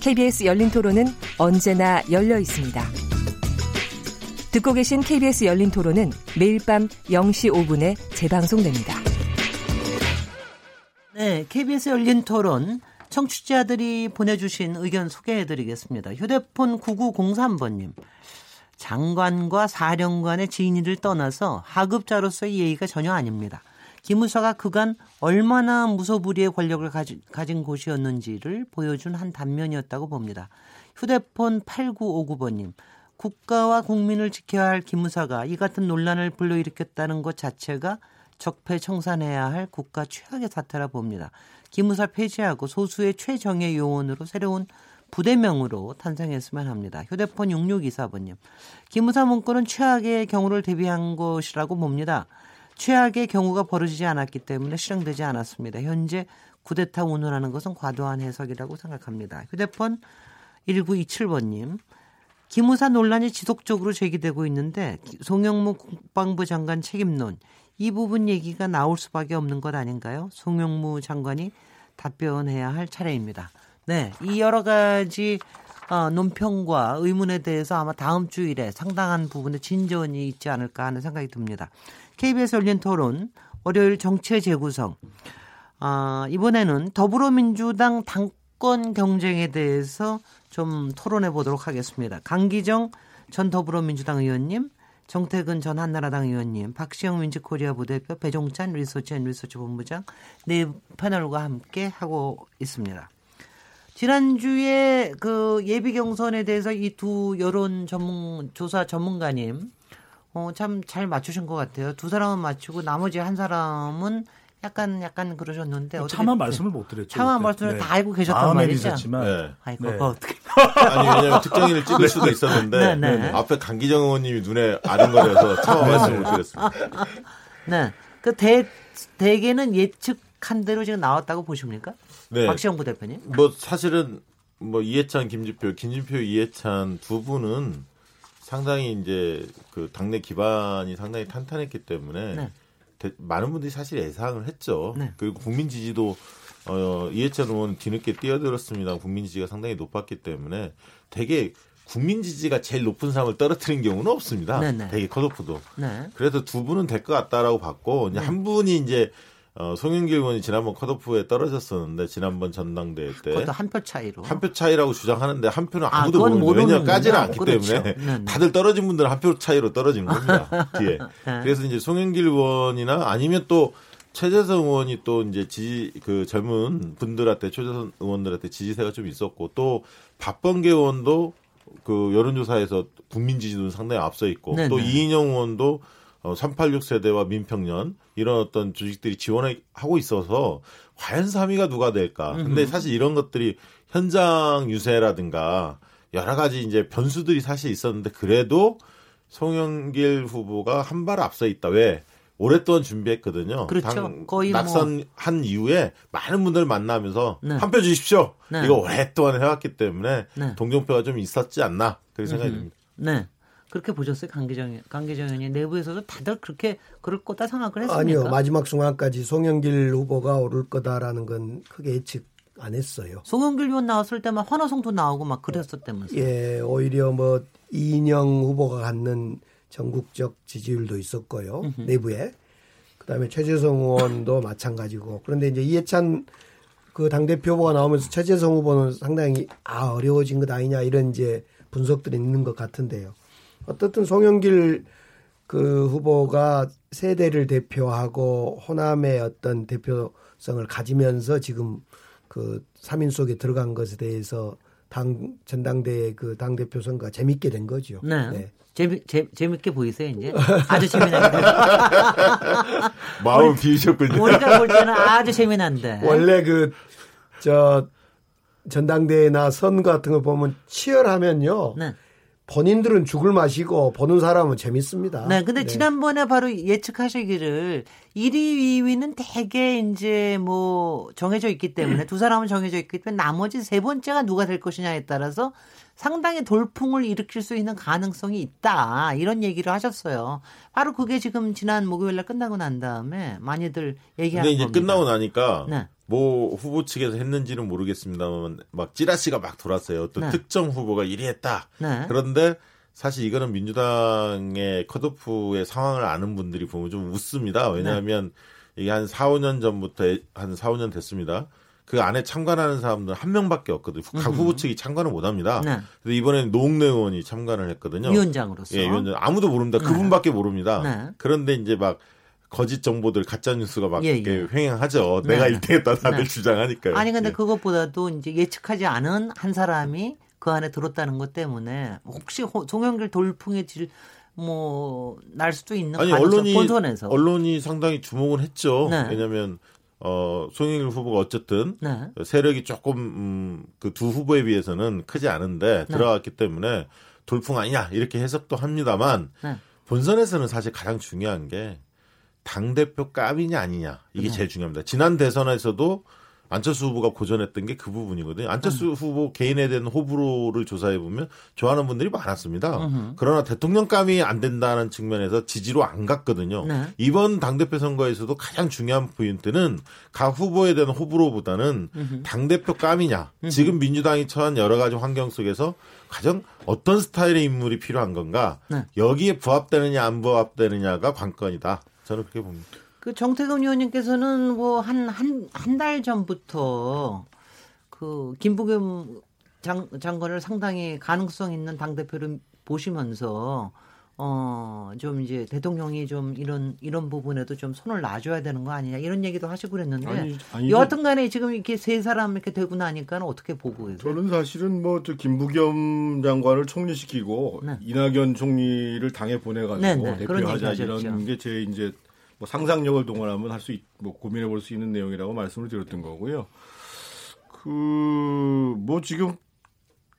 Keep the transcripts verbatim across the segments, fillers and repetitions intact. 케이비에스 열린 토론은 언제나 열려 있습니다. 듣고 계신 케이비에스 열린 토론은 매일 밤 영 시 오 분에 재방송됩니다. 네, 케이비에스 열린 토론 청취자들이 보내주신 의견 소개해드리겠습니다. 휴대폰 구구공삼 번님. 장관과 사령관의 지인이를 떠나서 하급자로서의 예의가 전혀 아닙니다. 기무사가 그간 얼마나 무소불위의 권력을 가지, 가진 곳이었는지를 보여준 한 단면이었다고 봅니다. 휴대폰 팔구오구 번님. 국가와 국민을 지켜야 할 기무사가 이 같은 논란을 불러일으켰다는 것 자체가 적폐청산해야 할 국가 최악의 사태라 봅니다. 기무사 폐지하고 소수의 최정예 요원으로 새로운 부대명으로 탄생했으면 합니다. 휴대폰 육육이사 번님. 기무사 문건은 최악의 경우를 대비한 것이라고 봅니다. 최악의 경우가 벌어지지 않았기 때문에 실행되지 않았습니다. 현재 쿠데타 운운하는 것은 과도한 해석이라고 생각합니다. 휴대폰 일구이칠 번님. 기무사 논란이 지속적으로 제기되고 있는데 송영무 국방부 장관 책임론 이 부분 얘기가 나올 수밖에 없는 것 아닌가요? 송영무 장관이 답변해야 할 차례입니다. 네, 이 여러 가지 어, 논평과 의문에 대해서 아마 다음 주일에 상당한 부분의 진전이 있지 않을까 하는 생각이 듭니다. 케이비에스 열린 토론 월요일 정체 재구성. 어, 이번에는 더불어민주당 당권 경쟁에 대해서 좀 토론해 보도록 하겠습니다. 강기정 전 더불어민주당 의원님, 정태근 전 한나라당 의원님, 박시영 민주코리아 부대표, 배종찬 리서치 앤 리서치 본부장 네 패널과 함께 하고 있습니다. 지난주에 그 예비 경선에 대해서 이 두 여론 전문 조사 전문가님 어, 참 잘 맞추신 것 같아요. 두 사람은 맞추고 나머지 한 사람은 약간 약간 그러셨는데 차마 말씀을 못 드렸죠. 차마 말씀을 네. 다 알고 계셨단 말이죠. 있었지만, 네. 아이고 네. 어떻게? 아니 왜냐면 특정인을 찍을 수도 있었는데 네, 네. 네. 앞에 강기정 의원님이 눈에 아른거려서 차마 말씀을 못 드렸습니다. 네, 그 대 대개는 예측한 대로 지금 나왔다고 보십니까? 네. 박시영 부대표님. 뭐 사실은 뭐 이해찬 김진표, 김진표 이해찬 두 분은 상당히 이제 그 당내 기반이 상당히 탄탄했기 때문에. 네. 많은 분들이 사실 예상을 했죠. 네. 그리고 국민 지지도 어, 이해찬 의원 뒤늦게 뛰어들었습니다. 국민 지지가 상당히 높았기 때문에 되게 국민 지지가 제일 높은 사람을 떨어뜨린 경우는 없습니다. 네네. 되게 컷오프도. 네. 그래서 두 분은 될 것 같다라고 봤고 이제 네. 한 분이 이제 어, 송영길 의원이 지난번 컷오프에 떨어졌었는데 지난번 전당대회 때 그것도 한 표 차이로 한 표 차이라고 주장하는데 한 표는 아무도 아, 모르는데 왜냐 까지는 않기 그렇죠. 때문에 네네. 다들 떨어진 분들은 한 표 차이로 떨어진 겁니다. 뒤에 네. 그래서 이제 송영길 의원이나 아니면 또 최재성 의원이 또 이제 지지 그 젊은 분들한테 최재성 의원들한테 지지세가 좀 있었고 또 박범계 의원도 그 여론조사에서 국민 지지도는 상당히 앞서 있고 네네. 또 이인영 의원도 어, 삼팔육 세대와 민평년 이런 어떤 조직들이 지원하고 있어서 과연 삼 위가 누가 될까? 음흠. 근데 사실 이런 것들이 현장 유세라든가 여러 가지 이제 변수들이 사실 있었는데 그래도 송영길 후보가 한 발 앞서 있다. 왜? 오랫동안 준비했거든요. 그렇죠. 당, 거의 낙선한 뭐... 이후에 많은 분들 만나면서 네. 한 표 주십시오. 네. 이거 오랫동안 해왔기 때문에 네. 동정표가 좀 있었지 않나 그렇게 생각이 음흠. 듭니다. 네. 그렇게 보셨어요? 강기정, 강기정 의원이 내부에서도 다들 그렇게 그럴 거다 생각을 했습니까? 아니요. 마지막 순간까지 송영길 후보가 오를 거다라는 건 크게 예측 안 했어요. 송영길 의원 나왔을 때만 환호성도 나오고 막 그랬었다면서요. 예, 오히려 뭐 이인영 후보가 갖는 전국적 지지율도 있었고요. 음흠. 내부에. 그다음에 최재성 의원도 마찬가지고. 그런데 이제 이해찬 그 당대표 후보가 나오면서 최재성 후보는 상당히 아 어려워진 것 아니냐 이런 이제 분석들이 있는 것 같은데요. 어쨌든 송영길 그 후보가 세대를 대표하고 호남의 어떤 대표성을 가지면서 지금 그 삼 인 속에 들어간 것에 대해서 당 전당대회 그 당 대표 선거가 재밌게 된 거죠. 네. 네. 재미, 재, 재밌게 보이세요, 이제? 아주 재미난데. 마음 비우셨군요. 우리가 볼 때는 아주 재미난데. 원래 그, 저, 전당대회나 선거 같은 거 보면 치열하면요. 네. 본인들은 죽을 맛이고 보는 사람은 재밌습니다. 네, 근데 네. 지난번에 바로 예측하시기를 일 위, 이 위는 대개 이제 뭐 정해져 있기 때문에 음. 두 사람은 정해져 있기 때문에 나머지 세 번째가 누가 될 것이냐에 따라서 상당히 돌풍을 일으킬 수 있는 가능성이 있다. 이런 얘기를 하셨어요. 바로 그게 지금 지난 목요일 날 끝나고 난 다음에 많이들 얘기하는 겁니다. 근데 이제 끝나고 나니까 네. 뭐 후보 측에서 했는지는 모르겠습니다만 막 찌라시가 막 돌았어요. 또 네. 특정 후보가 일 위 했다. 네. 그런데 사실 이거는 민주당의 컷오프의 상황을 아는 분들이 보면 좀 웃습니다. 왜냐하면 네. 이게 한 사, 오 년 전부터 한 사, 오 년 됐습니다. 그 안에 참관하는 사람들은 한 명밖에 없거든요. 각 후보 측이 참관을 못합니다. 네. 그래서 이번에는 노웅래 의원이 참관을 했거든요. 위원장으로서. 예, 위원장. 아무도 모릅니다. 네. 그분밖에 모릅니다. 네. 그런데 이제 막 거짓 정보들, 가짜 뉴스가 막 예, 예. 이렇게 횡행하죠. 네. 내가 일 등했다 다들 네. 주장하니까요. 아니 근데 예. 그것보다도 이제 예측하지 않은 한 사람이 그 안에 들었다는 것 때문에 혹시 송영길 돌풍의 질 뭐 날 수도 있는 아니 언론이 본선에서. 언론이 상당히 주목은 했죠. 네. 왜냐하면. 어, 송영길 후보가 어쨌든 네. 세력이 조금 음, 그 두 후보에 비해서는 크지 않은데 네. 들어갔기 때문에 돌풍 아니냐 이렇게 해석도 합니다만 네. 본선에서는 사실 가장 중요한 게 당대표 깝이냐 아니냐 이게 네. 제일 중요합니다. 지난 대선에서도 안철수 후보가 고전했던 게 그 부분이거든요. 안철수 음. 후보 개인에 대한 호불호를 조사해보면 좋아하는 분들이 많았습니다. 음흠. 그러나 대통령감이 안 된다는 측면에서 지지로 안 갔거든요. 네. 이번 당대표 선거에서도 가장 중요한 포인트는 각 후보에 대한 호불호보다는 음흠. 당대표 깜이냐. 음흠. 지금 민주당이 처한 여러 가지 환경 속에서 가장 어떤 스타일의 인물이 필요한 건가. 네. 여기에 부합되느냐 안 부합되느냐가 관건이다. 저는 그렇게 봅니다. 그 정태근 의원님께서는 뭐 한 한 한 달 전부터 그 김부겸 장, 장관을 상당히 가능성 있는 당대표를 보시면서 어 좀 이제 대통령이 좀 이런 이런 부분에도 좀 손을 놔줘야 되는 거 아니냐 이런 얘기도 하시고 그랬는데 아니, 아니, 여하튼간에 지금 이렇게 세 사람 이렇게 되고 나니까 어떻게 보고 계세요? 저는 사실은 뭐 저 김부겸 장관을 총리시키고 네. 이낙연 총리를 당에 보내가지고 네, 네. 대표하자 이런 게 제 이제 뭐 상상력을 동원하면 할 수 뭐 고민해 볼 수 있는 내용이라고 말씀을 드렸던 거고요. 그 뭐 지금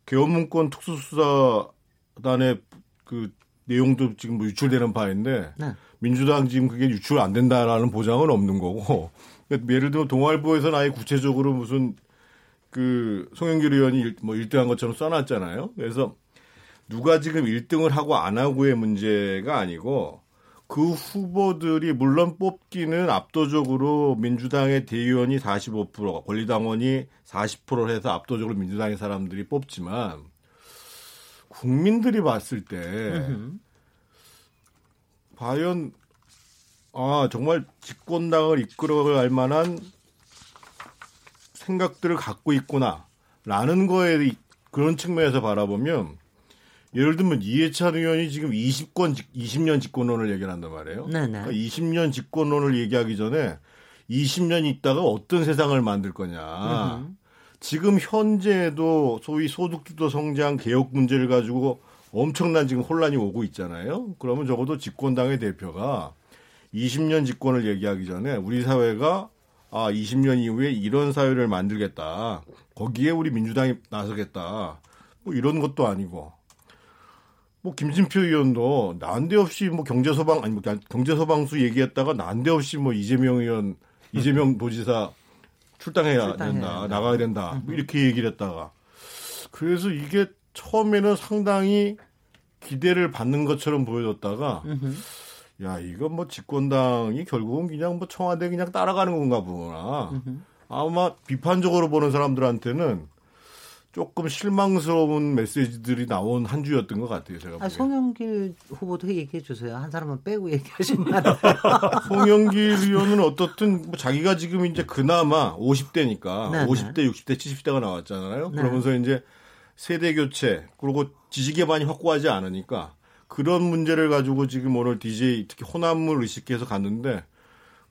계엄문건 특수수사단의 그 내용도 지금 뭐 유출되는 바인데 네. 민주당 지금 그게 유출 안 된다라는 보장은 없는 거고 그러니까 예를 들어 동아일보에서는 아예 구체적으로 무슨 그 송영길 의원이 뭐 일 등 한 것처럼 써놨잖아요. 그래서 누가 지금 일 등을 하고 안 하고의 문제가 아니고. 그 후보들이 물론 뽑기는 압도적으로 민주당의 대의원이 사십오 퍼센트, 권리당원이 사십 퍼센트 해서 압도적으로 민주당의 사람들이 뽑지만 국민들이 봤을 때 으흠. 과연 아 정말 집권당을 이끌어갈 만한 생각들을 갖고 있구나라는 거에 그런 측면에서 바라보면 예를 들면 이해찬 의원이 지금 이십 권, 이십 년 집권론을 얘기를 한단 말이에요. 그러니까 이십 년 집권론을 얘기하기 전에 이십 년 있다가 어떤 세상을 만들 거냐. 으흠. 지금 현재도 소위 소득주도 성장 개혁 문제를 가지고 엄청난 지금 혼란이 오고 있잖아요. 그러면 적어도 집권당의 대표가 이십 년 집권을 얘기하기 전에 우리 사회가 아, 이십 년 이후에 이런 사회를 만들겠다. 거기에 우리 민주당이 나서겠다. 뭐 이런 것도 아니고. 뭐 김진표 의원도 난데없이 뭐 경제 소방 아니 뭐 경제 소방수 얘기했다가 난데없이 뭐 이재명 의원 이재명 도지사 출당해야, 출당해야 된다 해야 나가야 된다 뭐 이렇게 얘기를 했다가 그래서 이게 처음에는 상당히 기대를 받는 것처럼 보여졌다가 야 이거 뭐 집권당이 결국은 그냥 뭐 청와대 그냥 따라가는 건가 보구나 아마 비판적으로 보는 사람들한테는. 조금 실망스러운 메시지들이 나온 한 주였던 것 같아요. 제가 아, 송영길 후보도 얘기해 주세요. 한 사람만 빼고 얘기하시면 송영길 의원은 어떻든 뭐 자기가 지금 이제 그나마 오십 대니까 네네. 오십 대, 육십 대, 칠십 대가 나왔잖아요. 네. 그러면서 이제 세대 교체 그리고 지지 기반이 확고하지 않으니까 그런 문제를 가지고 지금 오늘 디제이 특히 호남을 의식해서 갔는데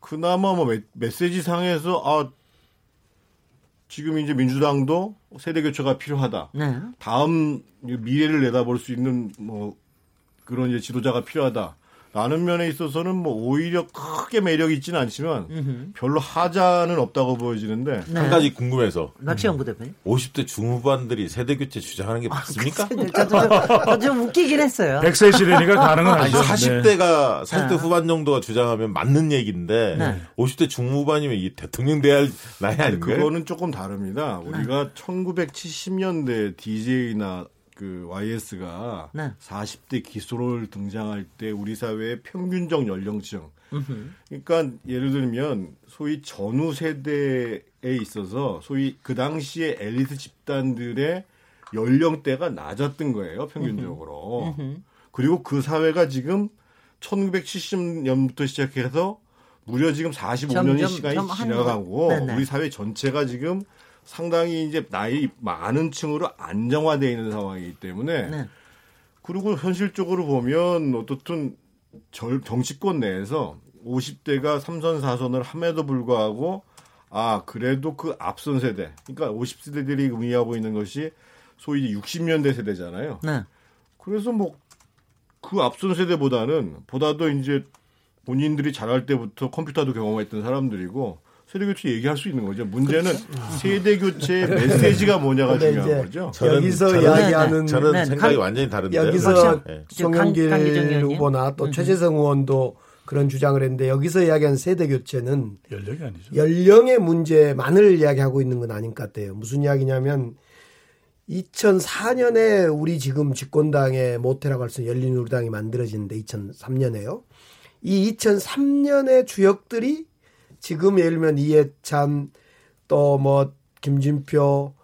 그나마 뭐 메, 메시지 상에서 아 지금 이제 민주당도 세대 교체가 필요하다. 네. 다음 미래를 내다볼 수 있는 뭐 그런 이제 지도자가 필요하다. 라는 면에 있어서는 뭐 오히려 크게 매력이 있지는 않지만 음흠. 별로 하자는 없다고 보여지는데 네. 한 가지 궁금해서 나치영부 대표님 오십 대 중후반들이 세대교체 주장하는 게 맞습니까? 아, 저 좀 웃기긴 했어요. 백 세 시대니까 가능은 아니죠. 사십 대가 사십 대 네. 후반 정도가 주장하면 맞는 얘기인데 네. 오십 대 중후반이면 이 대통령 돼야 할 나이 아닌가요? 그거는 조금 다릅니다. 우리가 네. 천구백칠십 년대 디제이나 그 와이에스가 네. 사십 대 기수로 등장할 때 우리 사회의 평균적 연령층. 으흠. 그러니까 예를 들면 소위 전후 세대에 있어서 소위 그 당시에 엘리트 집단들의 연령대가 낮았던 거예요. 평균적으로. 으흠. 으흠. 그리고 그 사회가 지금 천구백칠십 년부터 시작해서 무려 지금 사십오 년의 점점, 시간이 점점 지나가고 네네. 우리 사회 전체가 지금 상당히 이제 나이 많은 층으로 안정화되어 있는 상황이기 때문에 네. 그리고 현실적으로 보면 어떻든 절, 정치권 내에서 오십 대가 삼선, 사선을 함에도 불구하고 아 그래도 그 앞선 세대 그러니까 오십 세대들이 의미하고 있는 것이 소위 육십 년대 세대잖아요. 네. 그래서 뭐 그 앞선 세대보다는 보다도 이제 본인들이 자랄 때부터 컴퓨터도 경험했던 사람들이고 세대교체 얘기할 수 있는 거죠. 문제는 그치? 세대교체의 메시지가 뭐냐가 중요한 거죠. 저는, 여기서 저는, 이야기하는 저는 네. 생각이 강, 완전히 다른데 여기서 송영길 후보나 또 최재성 의원도 그런 주장을 했는데 여기서 이야기하는 세대교체는 연령이 아니죠. 연령의 문제만을 이야기하고 있는 건 아닌 것 같아요. 무슨 이야기냐면 이천사 년에 우리 지금 집권당의 모태라고 할 수 있는 열린우리당이 만들어지는데 이천삼 년에요. 이 이천삼 년의 주역들이 지금 예를 들면 이해찬 또 뭐 김진표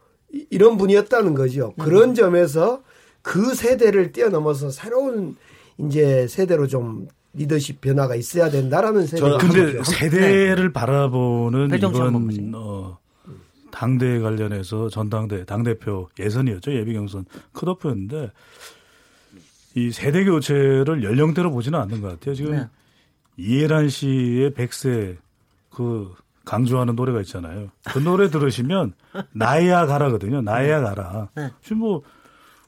이런 분이었다는 거죠. 그런 음. 점에서 그 세대를 뛰어넘어서 새로운 이제 세대로 좀 리더십 변화가 있어야 된다라는 생각이 들어요. 근데 세대를 네. 바라보는 이번 어, 당대회 관련해서 전당대 당대표 예선이었죠. 예비경선 컷오프였는데 이 세대 교체를 연령대로 보지는 않는 것 같아요. 지금 네. 이해란 씨의 백 세 그 강조하는 노래가 있잖아요. 그 노래 들으시면 나야 가라거든요. 나야 가라. 네. 지금 뭐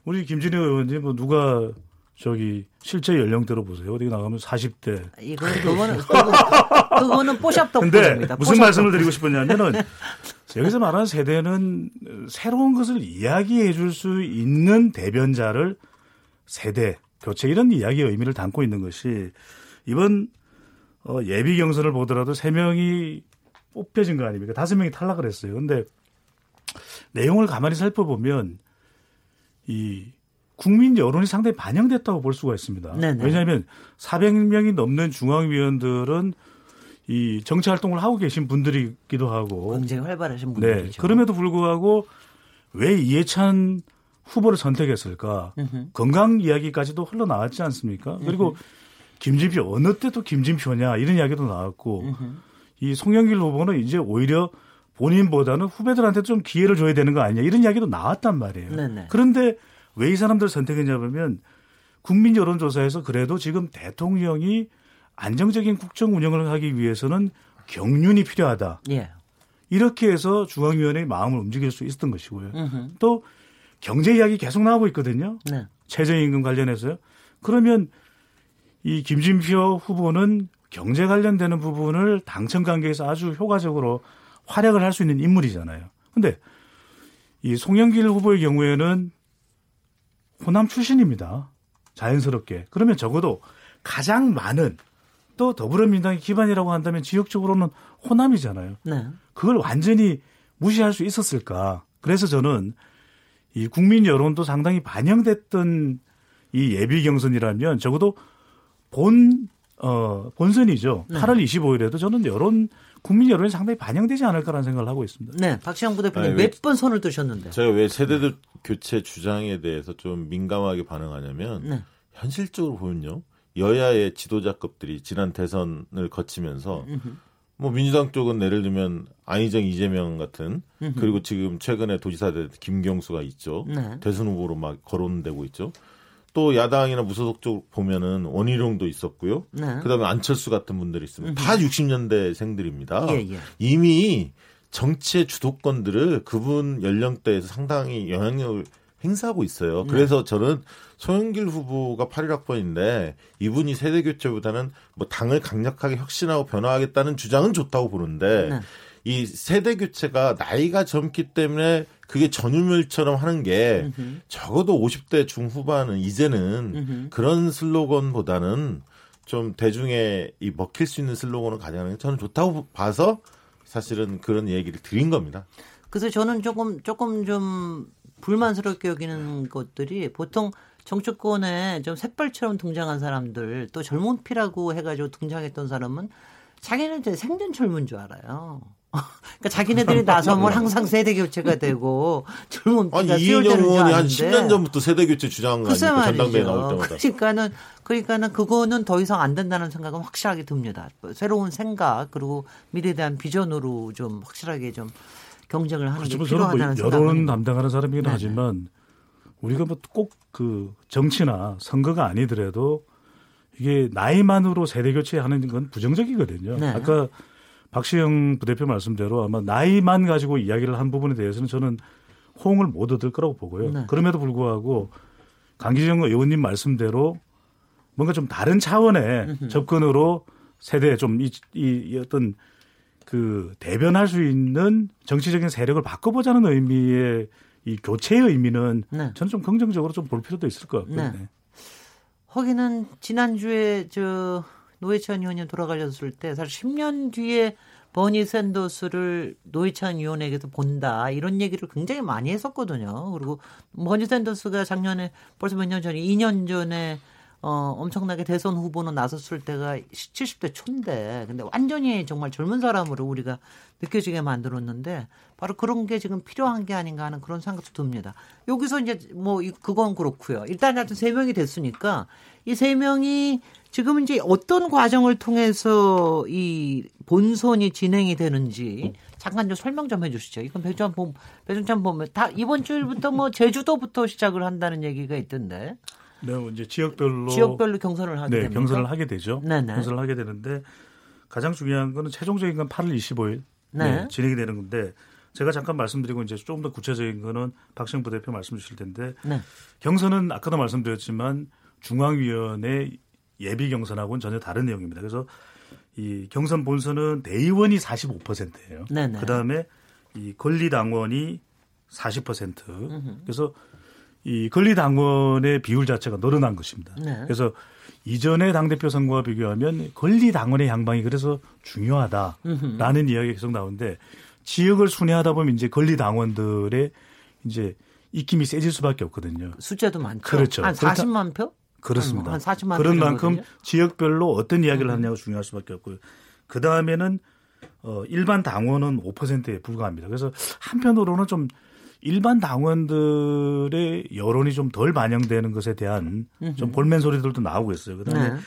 우리 김진표 의원님 뭐 누가 저기 실제 연령대로 보세요. 어디 나가면 사십 대. 이건 그거는 그거는 뽀샵 덕분입니다. 무슨 말씀을 드리고 싶었냐면은 여기서 말하는 세대는 새로운 것을 이야기해 줄 수 있는 대변자를 세대 교체 이런 이야기의 의미를 담고 있는 것이 이번 어, 예비 경선을 보더라도 세 명이 뽑혀진 거 아닙니까? 다섯 명이 탈락을 했어요. 그런데 내용을 가만히 살펴보면 이 국민 여론이 상당히 반영됐다고 볼 수가 있습니다. 네네. 왜냐하면 사백 명이 넘는 중앙위원들은 이 정치 활동을 하고 계신 분들이기도 하고 굉장히 활발하신 분들이죠. 네. 그럼에도 불구하고 왜 이해찬 후보를 선택했을까? 으흠. 건강 이야기까지도 흘러나왔지 않습니까? 으흠. 그리고 김진표 어느 때도 김진표냐 이런 이야기도 나왔고 으흠. 이 송영길 후보는 이제 오히려 본인보다는 후배들한테 좀 기회를 줘야 되는 거 아니냐 이런 이야기도 나왔단 말이에요. 네네. 그런데 왜 이 사람들을 선택했냐 보면 국민 여론조사에서 그래도 지금 대통령이 안정적인 국정 운영을 하기 위해서는 경륜이 필요하다. 예. 이렇게 해서 중앙위원회의 마음을 움직일 수 있었던 것이고요. 으흠. 또 경제 이야기 계속 나오고 있거든요. 네. 최저임금 관련해서요. 그러면 이 김진표 후보는 경제 관련되는 부분을 당청 관계에서 아주 효과적으로 활약을 할 수 있는 인물이잖아요. 그런데 이 송영길 후보의 경우에는 호남 출신입니다. 자연스럽게. 그러면 적어도 가장 많은 또 더불어민주당의 기반이라고 한다면 지역적으로는 호남이잖아요. 네. 그걸 완전히 무시할 수 있었을까. 그래서 저는 이 국민 여론도 상당히 반영됐던 이 예비 경선이라면 적어도 본, 어, 본선이죠. 네. 팔월 이십오일에도 저는 여론, 국민 여론이 상당히 반영되지 않을까라는 생각을 하고 있습니다. 네. 박시영 부대표님 몇 번 손을 드셨는데. 제가 왜 세대도 네. 교체 주장에 대해서 좀 민감하게 반응하냐면, 네. 현실적으로 보면요. 여야의 지도자급들이 지난 대선을 거치면서, 음흠. 뭐 민주당 쪽은 예를 들면 안희정, 이재명 같은, 음흠. 그리고 지금 최근에 도지사 대 김경수가 있죠. 네. 대선 후보로 막 거론되고 있죠. 또 야당이나 무소속 쪽 보면은 원희룡도 있었고요. 네. 그다음에 안철수 같은 분들이 있습니다. 다 육십 년대생들입니다. 예, 예. 이미 정치의 주도권들을 그분 연령대에서 상당히 영향력을 행사하고 있어요. 그래서 네. 저는 송영길 후보가 팔일 학번인데 이분이 세대교체보다는 뭐 당을 강력하게 혁신하고 변화하겠다는 주장은 좋다고 보는데 네. 이 세대교체가 나이가 젊기 때문에 그게 전유물처럼 하는 게 음흠. 적어도 오십 대 중후반은 이제는 음흠. 그런 슬로건보다는 좀 대중에 이 먹힐 수 있는 슬로건을 가져가는 게 저는 좋다고 봐서 사실은 그런 얘기를 드린 겁니다. 그래서 저는 조금 조금 좀 불만스럽게 여기는 것들이 보통 정치권에 좀 샛별처럼 등장한 사람들 또 젊은 피라고 해가지고 등장했던 사람은 자기네들 생전 젊은 줄 알아요. 그러니까 자기네들이 나서면 항상 세대교체가 되고 젊은 피가 이인영 의원이 한 십 년 전부터 세대교체 주장한 거 아닙니까? 전당대회 나올 때마다. 그러니까는, 그러니까는 그거는 더 이상 안 된다는 생각은 확실하게 듭니다. 새로운 생각 그리고 미래에 대한 비전으로 좀 확실하게 좀 경쟁을 하는 그렇지만 게 필요하다는 생각. 뭐 여론 담당하는 사람이긴 네네. 하지만 우리가 뭐 꼭 그 정치나 선거가 아니더라도 이게 나이만으로 세대교체하는 건 부정적이거든요. 네. 아까 박시영 부대표 말씀대로 아마 나이만 가지고 이야기를 한 부분에 대해서는 저는 호응을 못 얻을 거라고 보고요. 네. 그럼에도 불구하고 강기정 의원님 말씀대로 뭔가 좀 다른 차원의 으흠. 접근으로 세대에 좀 이, 이 어떤 그 대변할 수 있는 정치적인 세력을 바꿔보자는 의미의 이 교체의 의미는 네. 저는 좀 긍정적으로 좀 볼 필요도 있을 것 같고요. 네. 거기는 지난주에 저 노회찬 의원이 돌아가셨을 때 사실 십 년 뒤에 버니 샌더스를 노회찬 의원에게서 본다 이런 얘기를 굉장히 많이 했었거든요. 그리고 버니 샌더스가 작년에 벌써 몇 년 전에 이 년 전에 어, 엄청나게 대선 후보로 나섰을 때가 칠십 대 초인데 근데 완전히 정말 젊은 사람으로 우리가 느껴지게 만들었는데 바로 그런 게 지금 필요한 게 아닌가 하는 그런 생각도 듭니다. 여기서 이제 뭐 그건 그렇고요. 일단 하여튼 세 명이 됐으니까 이 세 명이 지금 이제 어떤 과정을 통해서 이 본선이 진행이 되는지 잠깐 좀 설명 좀 해주시죠. 이건 배준찬 보면 배준찬 보면 다 이번 주일부터 뭐 제주도부터 시작을 한다는 얘기가 있던데. 네, 이제 지역별로 지역별로 경선을 하게 됩니다. 네, 경선을 하게 되죠. 네네. 경선을 하게 되는데 가장 중요한 거는 최종적인 건 팔월 이십오일 네. 네, 진행이 되는 건데 제가 잠깐 말씀드리고 이제 조금 더 구체적인 거는 박시영 부대표 말씀 주실 텐데 네. 경선은 아까도 말씀드렸지만 중앙위원회 예비 경선하고는 전혀 다른 내용입니다. 그래서 이 경선 본선은 대의원이 사십오 퍼센트예요. 네네. 그다음에 이 권리당원이 사십 퍼센트. 음흠. 그래서 이 권리당원의 비율 자체가 늘어난 것입니다. 네. 그래서 이전의 당대표 선거와 비교하면 권리당원의 양방이 그래서 중요하다라는 음흠. 이야기가 계속 나오는데 지역을 순회하다 보면 이제 권리당원들의 이제 입김이 세질 수밖에 없거든요. 숫자도 많죠. 그렇죠. 한 사십만 표? 그렇습니다. 한 사십만 그런 만큼 거든요? 지역별로 어떤 이야기를 음흠. 하느냐가 중요할 수밖에 없고요. 그다음에는 어, 일반 당원은 오 퍼센트에 불과합니다. 그래서 한편으로는 좀 일반 당원들의 여론이 좀 덜 반영되는 것에 대한 좀 볼멘 소리들도 나오고 있어요. 그다음에 네.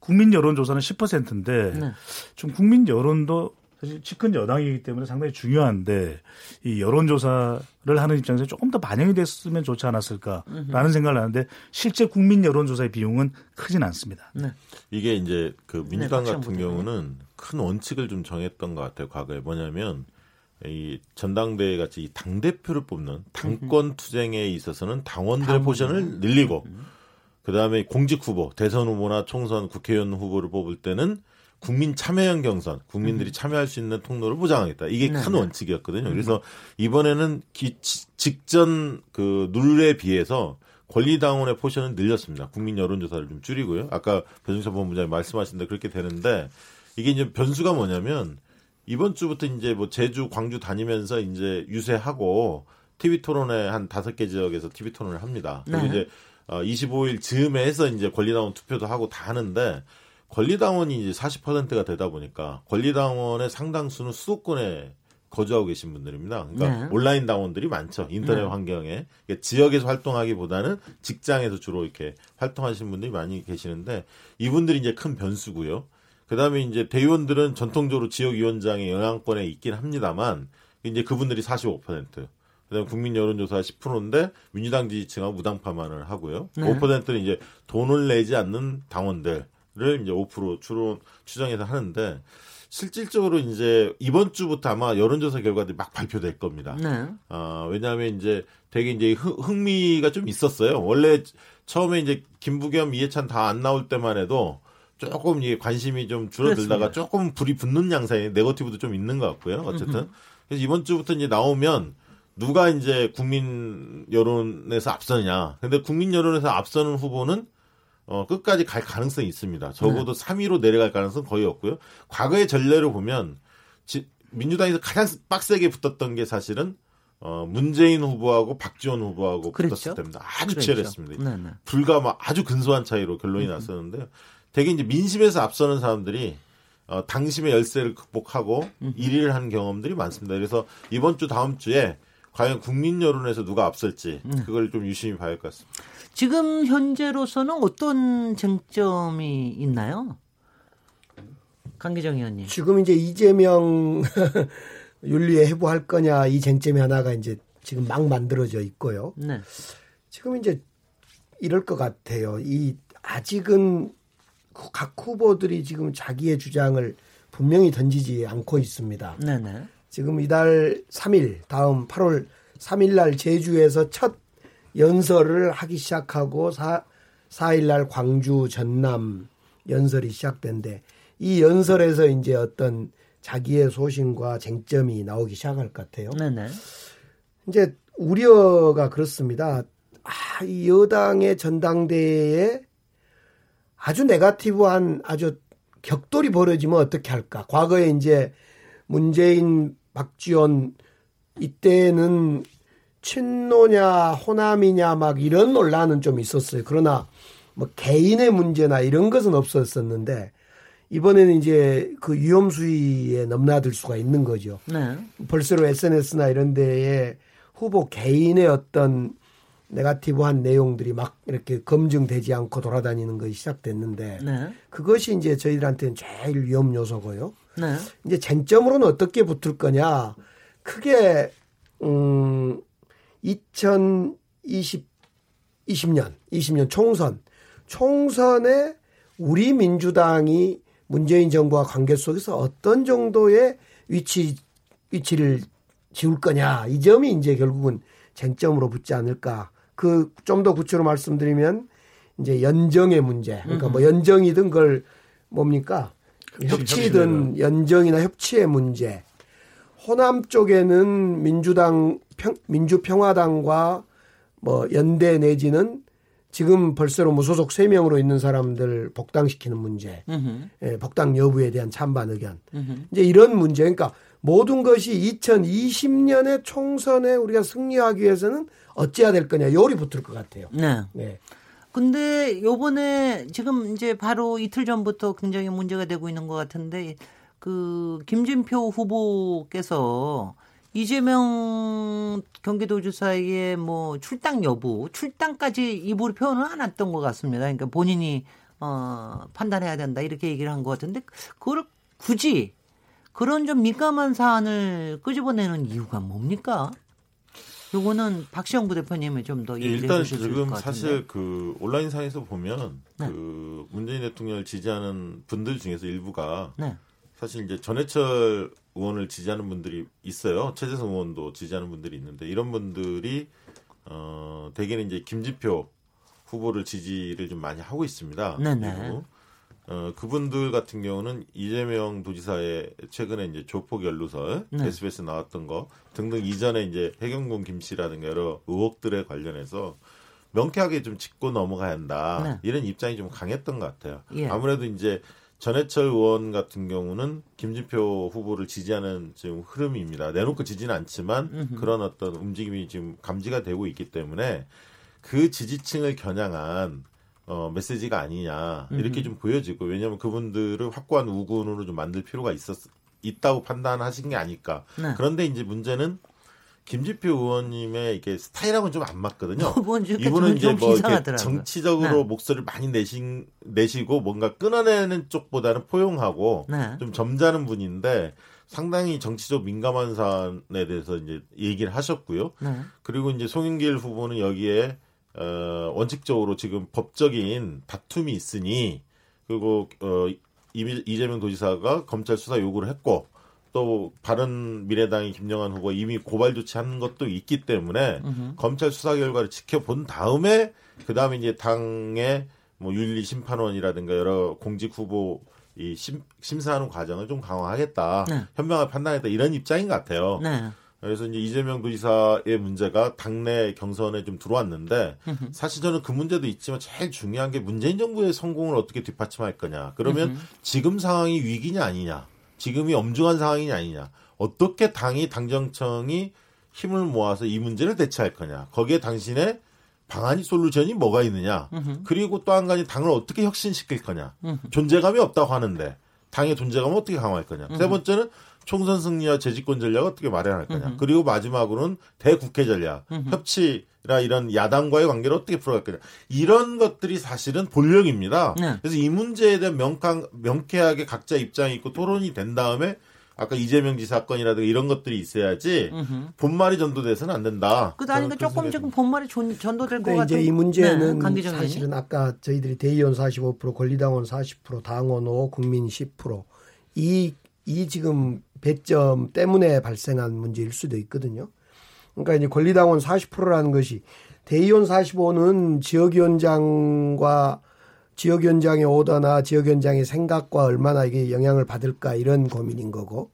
국민 여론 조사는 십 퍼센트인데 네. 좀 국민 여론도 사실 집권 여당이기 때문에 상당히 중요한데 이 여론 조사를 하는 입장에서 조금 더 반영이 됐으면 좋지 않았을까라는 음흠. 생각을 하는데 실제 국민 여론 조사의 비용은 크진 않습니다. 네. 이게 이제 그 민주당 네, 같은 경우는 큰 원칙을 좀 정했던 것 같아요. 과거에 뭐냐면. 이 전당대회 같이 이 당대표를 뽑는 당권 투쟁에 있어서는 당원들의 포션을 늘리고 그다음에 공직 후보, 대선 후보나 총선 국회의원 후보를 뽑을 때는 국민 참여형 경선, 국민들이 참여할 수 있는 통로를 보장하겠다. 이게 큰 원칙이었거든요. 그래서 이번에는 기, 직전 그 룰에 비해서 권리당원의 포션은 늘렸습니다. 국민 여론조사를 좀 줄이고요. 아까 배준찬 본부장님 말씀하신 대로 그렇게 되는데 이게 이제 변수가 뭐냐면 이번 주부터 이제 뭐 제주, 광주 다니면서 이제 유세하고 티비 토론회 한 다섯 개 지역에서 티비 토론을 합니다. 그리고 네. 이제 이십오일 즈음에 해서 이제 권리당원 투표도 하고 다 하는데 권리당원이 이제 사십 퍼센트가 되다 보니까 권리당원의 상당수는 수도권에 거주하고 계신 분들입니다. 그러니까 네. 온라인 당원들이 많죠. 인터넷 네. 환경에. 그러니까 지역에서 활동하기보다는 직장에서 주로 이렇게 활동하시는 분들이 많이 계시는데 이분들이 이제 큰 변수고요. 그다음에 이제 대의원들은 전통적으로 지역위원장의 영향권에 있긴 합니다만 이제 그분들이 사십오 퍼센트. 그다음에 국민 여론조사 십 퍼센트인데 민주당 지지층하고 무당파만을 하고요. 네. 오 퍼센트는 이제 돈을 내지 않는 당원들을 이제 오 퍼센트 추론 추정해서 하는데 실질적으로 이제 이번 주부터 아마 여론조사 결과들이 막 발표될 겁니다. 네. 어, 왜냐하면 이제 되게 이제 흥미가 좀 있었어요. 원래 처음에 이제 김부겸, 이해찬 다 안 나올 때만 해도 조금 이게 관심이 좀 줄어들다가 그렇습니다. 조금 불이 붙는 양상이 네거티브도 좀 있는 것 같고요. 어쨌든 그래서 이번 주부터 이제 나오면 누가 이제 국민 여론에서 앞서냐. 근데 국민 여론에서 앞서는 후보는 어, 끝까지 갈 가능성이 있습니다. 적어도 네. 삼 위로 내려갈 가능성은 거의 없고요. 과거의 전례를 보면 지, 민주당에서 가장 빡세게 붙었던 게 사실은 어, 문재인 후보하고 박지원 후보하고 그랬죠? 붙었을 때입니다. 아주 그랬죠. 치열했습니다. 네, 네. 불과 막 아주 근소한 차이로 결론이 음. 났었는데요. 되게 이제 민심에서 앞서는 사람들이 어, 당심의 열세를 극복하고 음. 일 위를 한 경험들이 많습니다. 그래서 이번 주 다음 주에 과연 국민 여론에서 누가 앞설지 그걸 좀 유심히 봐야 할 것 같습니다. 지금 현재로서는 어떤 쟁점이 있나요? 강기정 의원님. 지금 이제 이재명 윤리에 회부할 거냐 이 쟁점이 하나가 이제 지금 막 만들어져 있고요. 네. 지금 이제 이럴 것 같아요. 이 아직은 각 후보들이 지금 자기의 주장을 분명히 던지지 않고 있습니다. 네네. 지금 이달 삼 일 다음 팔월 삼일 날 제주에서 첫 연설을 하기 시작하고 사, 사일 날 광주 전남 연설이 시작된데 이 연설에서 이제 어떤 자기의 소신과 쟁점이 나오기 시작할 것 같아요. 네네. 이제 우려가 그렇습니다. 아, 이 여당의 전당대회에 아주 네거티브한 아주 격돌이 벌어지면 어떻게 할까? 과거에 이제 문재인, 박지원 이때는 친노냐 호남이냐 막 이런 논란은 좀 있었어요. 그러나 뭐 개인의 문제나 이런 것은 없었었는데 이번에는 이제 그 위험수위에 넘나들 수가 있는 거죠. 네. 벌써로 에스엔에스나 이런 데에 후보 개인의 어떤 네거티브한 내용들이 막 이렇게 검증되지 않고 돌아다니는 것이 시작됐는데 네. 그것이 이제 저희들한테는 제일 위험 요소고요. 네. 이제 쟁점으로는 어떻게 붙을 거냐. 크게 음, 이천이십 년 총선. 총선에 우리 민주당이 문재인 정부와 관계 속에서 어떤 정도의 위치, 위치를 지울 거냐. 이 점이 이제 결국은 쟁점으로 붙지 않을까. 그 좀 더 구체로 말씀드리면 이제 연정의 문제. 그러니까 뭐 연정이든 그걸 뭡니까? 협치든 연정이나 협치의 문제. 호남 쪽에는 민주당, 평, 민주평화당과 뭐 연대 내지는 지금 벌써로 무소속 세 명으로 있는 사람들 복당시키는 문제. 예, 복당 여부에 대한 찬반 의견. 으흠. 이제 이런 문제. 그러니까 모든 것이 이천이십 년의 총선에 우리가 승리하기 위해서는 어찌해야 될 거냐. 요리 붙을 것 같아요. 네. 네. 근데 요번에 지금 이제 바로 이틀 전부터 굉장히 문제가 되고 있는 것 같은데 그 김진표 후보께서 이재명 경기도지사의 뭐 출당 여부, 출당까지 입으로 표현은 안 했던 것 같습니다. 그러니까 본인이 어, 판단해야 된다 이렇게 얘기를 한 것 같은데 그걸 굳이 그런 좀 민감한 사안을 끄집어내는 이유가 뭡니까? 요거는 박시영 부대표님이 좀 더 얘기해 주실 수 있을 것 같은데. 일단 지금 사실 그 온라인상에서 보면 네. 그 문재인 대통령을 지지하는 분들 중에서 일부가 네. 사실 이제 전해철 의원을 지지하는 분들이 있어요. 최재성 의원도 지지하는 분들이 있는데 이런 분들이 어 대개는 이제 김진표 후보를 지지를 좀 많이 하고 있습니다. 네네. 그리고 어 그분들 같은 경우는 이재명 도지사의 최근에 이제 조폭 연루설, 네. 에스비에스 나왔던 거 등등 이전에 이제 해경군 김씨라든가 여러 의혹들에 관련해서 명쾌하게 좀 짚고 넘어가야 한다 네. 이런 입장이 좀 강했던 것 같아요. 예. 아무래도 이제 전해철 의원 같은 경우는 김진표 후보를 지지하는 지금 흐름입니다. 내놓고 지지는 않지만 음흠. 그런 어떤 움직임이 지금 감지가 되고 있기 때문에 그 지지층을 겨냥한 어, 메시지가 아니냐 이렇게 좀 보여지고 왜냐하면 그분들을 확고한 우군으로 좀 만들 필요가 있었 있다고 판단하신 게 아닐까. 네. 그런데 이제 문제는 김진표 의원님의 이게 스타일하고는 좀 안 맞거든요. 뭐 이분은 이제 뭐 이렇게 정치적으로 네. 목소리를 많이 내신 내시고 뭔가 끊어내는 쪽보다는 포용하고 네. 좀 점잖은 분인데 상당히 정치적 민감한 사안에 대해서 이제 얘기를 하셨고요. 네. 그리고 이제 송영길 후보는 여기에 어, 원칙적으로 지금 법적인 다툼이 있으니 그리고 어, 이재명 도지사가 검찰 수사 요구를 했고 또 바른미래당의 김영환 후보가 이미 고발 조치한 것도 있기 때문에 으흠. 검찰 수사 결과를 지켜본 다음에 그다음에 이제 당의 뭐 윤리심판원이라든가 여러 공직 후보 이 심, 심사하는 과정을 좀 강화하겠다. 네. 현명하게 판단했다. 이런 입장인 것 같아요. 네. 그래서 이제 이재명 도지사의 문제가 당내 경선에 좀 들어왔는데 으흠. 사실 저는 그 문제도 있지만 제일 중요한 게 문재인 정부의 성공을 어떻게 뒷받침할 거냐. 그러면 으흠. 지금 상황이 위기냐 아니냐. 지금이 엄중한 상황이냐 아니냐. 어떻게 당이 당정청이 힘을 모아서 이 문제를 대처할 거냐. 거기에 당신의 방안이 솔루션이 뭐가 있느냐. 으흠. 그리고 또 한 가지 당을 어떻게 혁신시킬 거냐. 으흠. 존재감이 없다고 하는데 당의 존재감을 어떻게 강화할 거냐. 으흠. 세 번째는 총선 승리와 재집권 전략을 어떻게 마련할 거냐. 으흠. 그리고 마지막으로는 대국회 전략, 으흠. 협치나 이런 야당과의 관계를 어떻게 풀어갈 거냐. 이런 것들이 사실은 본령입니다. 네. 그래서 이 문제에 대한 명강, 명쾌하게 각자 입장이 있고 토론이 된 다음에 아까 이재명 지사 건이라든가 이런 것들이 있어야지 으흠. 본말이 전도돼서는 안 된다. 그다음에 조금 조금 본말이 전도될 것 같은. 이제 이 문제는 네, 사실은 아까 저희들이 대의원 사십오 퍼센트, 권리당원 사십 퍼센트, 당원 오 퍼센트, 국민 십 퍼센트 이, 이 지금 배점 때문에 발생한 문제일 수도 있거든요. 그러니까 이제 권리당원 사십 퍼센트라는 것이 대의원 사십오는 지역위원장과 지역위원장의 오더나 지역위원장의 생각과 얼마나 이게 영향을 받을까 이런 고민인 거고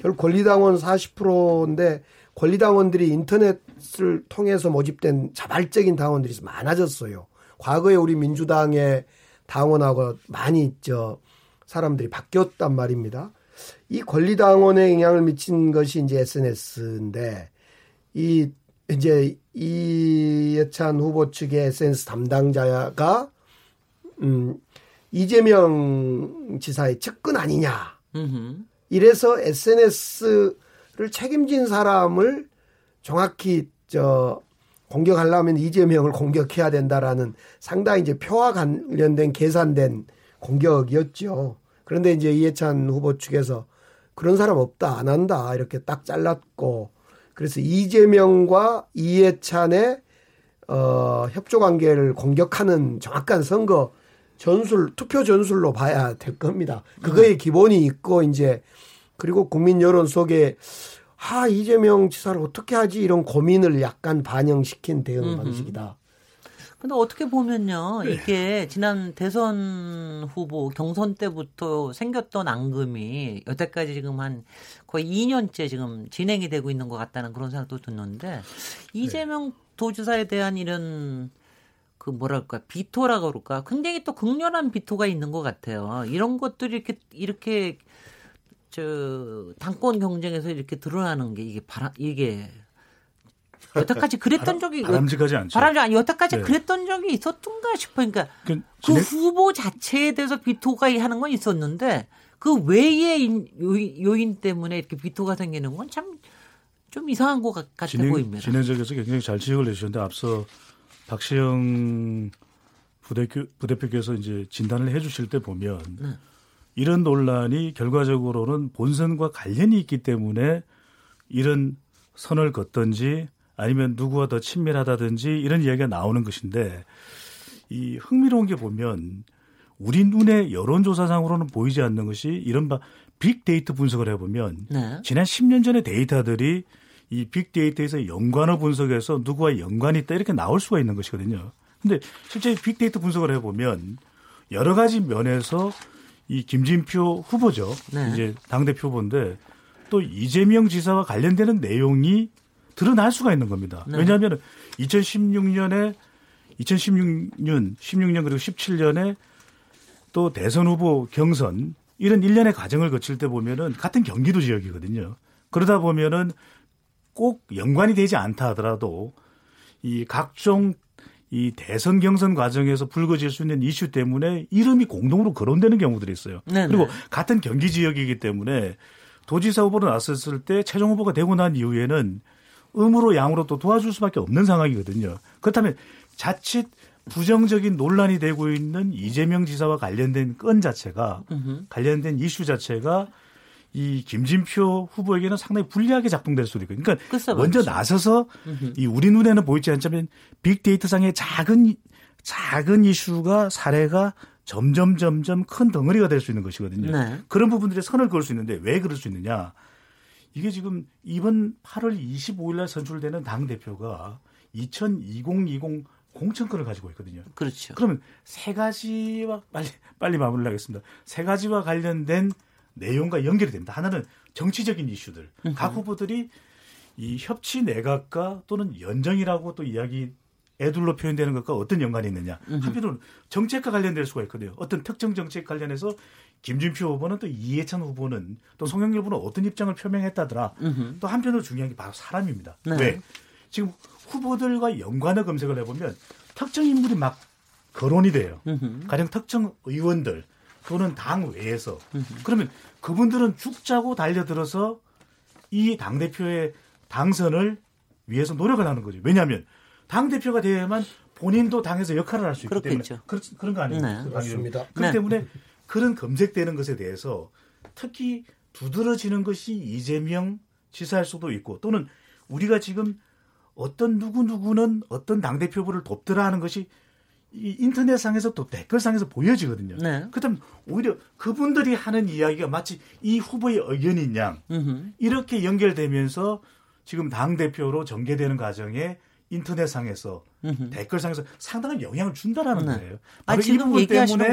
결국 권리당원 사십 퍼센트인데 권리당원들이 인터넷을 통해서 모집된 자발적인 당원들이 많아졌어요. 과거에 우리 민주당의 당원하고 많이 저 사람들이 바뀌었단 말입니다. 이 권리당원에 영향을 미친 것이 이제 에스엔에스인데 이 이제 이해찬 후보 측의 에스엔에스 담당자가 음, 이재명 지사의 측근 아니냐. 으흠. 이래서 에스엔에스를 책임진 사람을 정확히 저 공격하려면 이재명을 공격해야 된다라는 상당히 이제 표와 관련된 계산된 공격이었죠. 그런데 이제 이해찬 후보 측에서 그런 사람 없다, 안 한다 이렇게 딱 잘랐고 그래서 이재명과 이해찬의 어, 협조 관계를 공격하는 정확한 선거 전술, 투표 전술로 봐야 될 겁니다. 그거의 기본이 있고, 이제, 그리고 국민 여론 속에, 아, 이재명 지사를 어떻게 하지? 이런 고민을 약간 반영시킨 대응 방식이다. 근데 어떻게 보면요, 이게 지난 대선 후보 경선 때부터 생겼던 앙금이 여태까지 지금 한 거의 이 년째 지금 진행이 되고 있는 것 같다는 그런 생각도 드는데, 이재명 네. 도지사에 대한 이런 그 뭐랄까 비토라고 그럴까 굉장히 또 극렬한 비토가 있는 것 같아요. 이런 것들이 이렇게 이렇게 저 당권 경쟁에서 이렇게 드러나는 게 이게 바람 이게 여태까지 그랬던 바람, 적이 바람직하지 않죠. 바람직 아니 여태까지 네. 그랬던 적이 있었던가 싶어요. 그러니까 그, 그 후보 자체에 대해서 비토가 하는 건 있었는데 그 외의 요인 때문에 이렇게 비토가 생기는 건 참. 좀 이상한 것 같아 진행, 보입니다. 진행적에서 굉장히 잘 지적을 해주셨는데 앞서 박시영 부대표, 부대표께서 이제 진단을 해주실 때 보면 네. 이런 논란이 결과적으로는 본선과 관련이 있기 때문에 이런 선을 걷든지 아니면 누구와 더 친밀하다든지 이런 이야기가 나오는 것인데 이 흥미로운 게 보면 우리 눈에 여론조사상으로는 보이지 않는 것이 이런 바 빅데이터 분석을 해보면 네. 지난 십 년 전의 데이터들이 이 빅데이터에서 연관을 분석해서 누구와 연관이 있다 이렇게 나올 수가 있는 것이거든요. 그런데 실제 빅데이터 분석을 해보면 여러 가지 면에서 이 김진표 후보죠. 네. 이제 당대표 후보인데 또 이재명 지사와 관련되는 내용이 드러날 수가 있는 겁니다. 네. 왜냐하면 이천십육 년에 이천십육 년, 십육 년 그리고 십칠 년에 또 대선 후보 경선 이런 일련의 과정을 거칠 때 보면은 같은 경기도 지역이거든요. 그러다 보면은 꼭 연관이 되지 않다 하더라도 이 각종 이 대선 경선 과정에서 불거질 수 있는 이슈 때문에 이름이 공동으로 거론되는 경우들이 있어요. 네네. 그리고 같은 경기 지역이기 때문에 도지사 후보로 나섰을 때 최종 후보가 되고 난 이후에는 음으로 양으로 또 도와줄 수밖에 없는 상황이거든요. 그렇다면 자칫 부정적인 논란이 되고 있는 이재명 지사와 관련된 건 자체가 으흠. 관련된 이슈 자체가 이 김진표 후보에게는 상당히 불리하게 작동될 수도 있거든요. 그러니까 글쎄, 먼저 맞지. 나서서 으흠. 이 우리 눈에는 보이지 않지만 빅데이터상의 작은 작은 이슈가 사례가 점점 점점 큰 덩어리가 될 수 있는 것이거든요. 네. 그런 부분들에 선을 그을 수 있는데 왜 그럴 수 있느냐. 이게 지금 이번 팔월 이십오일 날 선출되는 당대표가 이천이십 공천권을 가지고 있거든요. 그렇죠. 그러면 세 가지와 빨리, 빨리 마무리를 하겠습니다. 세 가지와 관련된 내용과 연결이 됩니다. 하나는 정치적인 이슈들. 으흠. 각 후보들이 이 협치 내각과 또는 연정이라고 또 이야기 애둘로 표현되는 것과 어떤 연관이 있느냐. 한편으로는 정책과 관련될 수가 있거든요. 어떤 특정 정책 관련해서 김진표 후보는 또 이해찬 후보는 또 송영길 후보는 어떤 입장을 표명했다더라. 으흠. 또 한편으로 중요한 게 바로 사람입니다. 네. 왜? 지금 후보들과 연관을 검색을 해보면 특정 인물이 막 거론이 돼요. 으흠. 가령 특정 의원들 또는 당 외에서. 으흠. 그러면 그분들은 죽자고 달려들어서 이 당대표의 당선을 위해서 노력을 하는 거죠. 왜냐하면 당대표가 되어야만 본인도 당에서 역할을 할 수 있기 그렇겠죠. 때문에. 그렇죠. 그런 거 아닙니까? 네. 그렇습니다. 그렇기 네. 때문에 그런 검색되는 것에 대해서 특히 두드러지는 것이 이재명 지사일 수도 있고 또는 우리가 지금 어떤 누구누구는 어떤 당대표 후보를 돕더라 하는 것이 이 인터넷상에서 또 댓글상에서 보여지거든요. 네. 그렇다면 오히려 그분들이 하는 이야기가 마치 이 후보의 의견인 양 음흠. 이렇게 연결되면서 지금 당대표로 전개되는 과정에 인터넷상에서 음흠. 댓글상에서 상당한 영향을 준다라는 네. 거예요. 바로 아, 이 부분 때문에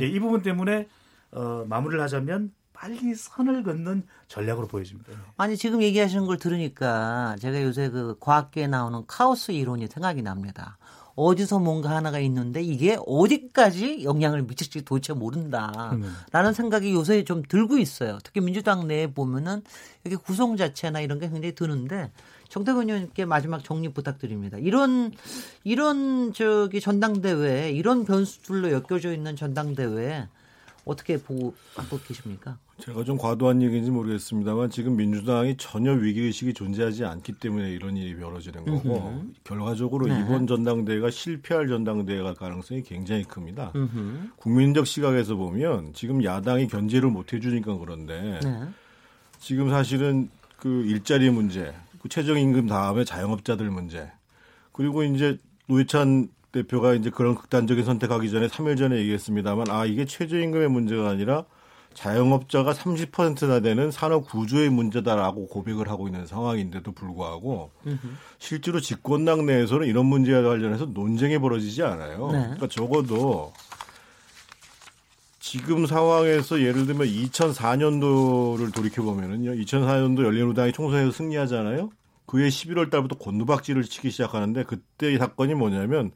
예, 이 부분 때문에 어, 마무리를 하자면 빨리 선을 긋는 전략으로 보여집니다. 아니 지금 얘기하시는 걸 들으니까 제가 요새 그 과학계에 나오는 카오스 이론이 생각이 납니다. 어디서 뭔가 하나가 있는데 이게 어디까지 영향을 미칠지 도대체 모른다라는 음. 생각이 요새 좀 들고 있어요. 특히 민주당 내에 보면은 이렇게 구성 자체나 이런 게 굉장히 드는데 정태근 의원님께 마지막 정리 부탁드립니다. 이런 이런 저기 전당대회 이런 변수들로 엮여져 있는 전당대회에 어떻게 보고 갖고 계십니까? 제가 좀 과도한 얘기인지 모르겠습니다만 지금 민주당이 전혀 위기의식이 존재하지 않기 때문에 이런 일이 벌어지는 거고 으흠. 결과적으로 네. 이번 전당대회가 실패할 전당대회가 가능성이 굉장히 큽니다. 으흠. 국민적 시각에서 보면 지금 야당이 견제를 못 해주니까 그런데 네. 지금 사실은 그 일자리 문제, 그 최저임금 다음에 자영업자들 문제 그리고 이제 노회찬 대표가 이제 그런 극단적인 선택하기 전에 삼 일 전에 얘기했습니다만 아 이게 최저임금의 문제가 아니라 자영업자가 삼십 퍼센트나 되는 산업 구조의 문제다라고 고백을 하고 있는 상황인데도 불구하고 으흠. 실제로 집권당 내에서는 이런 문제와 관련해서 논쟁이 벌어지지 않아요. 네. 그러니까 적어도 지금 상황에서 예를 들면 이천사년도를 돌이켜보면은요. 이천사년도 열린우리당이 총선에서 승리하잖아요. 그해 십일월 달부터 곤두박질을 치기 시작하는데 그때 이 사건이 뭐냐면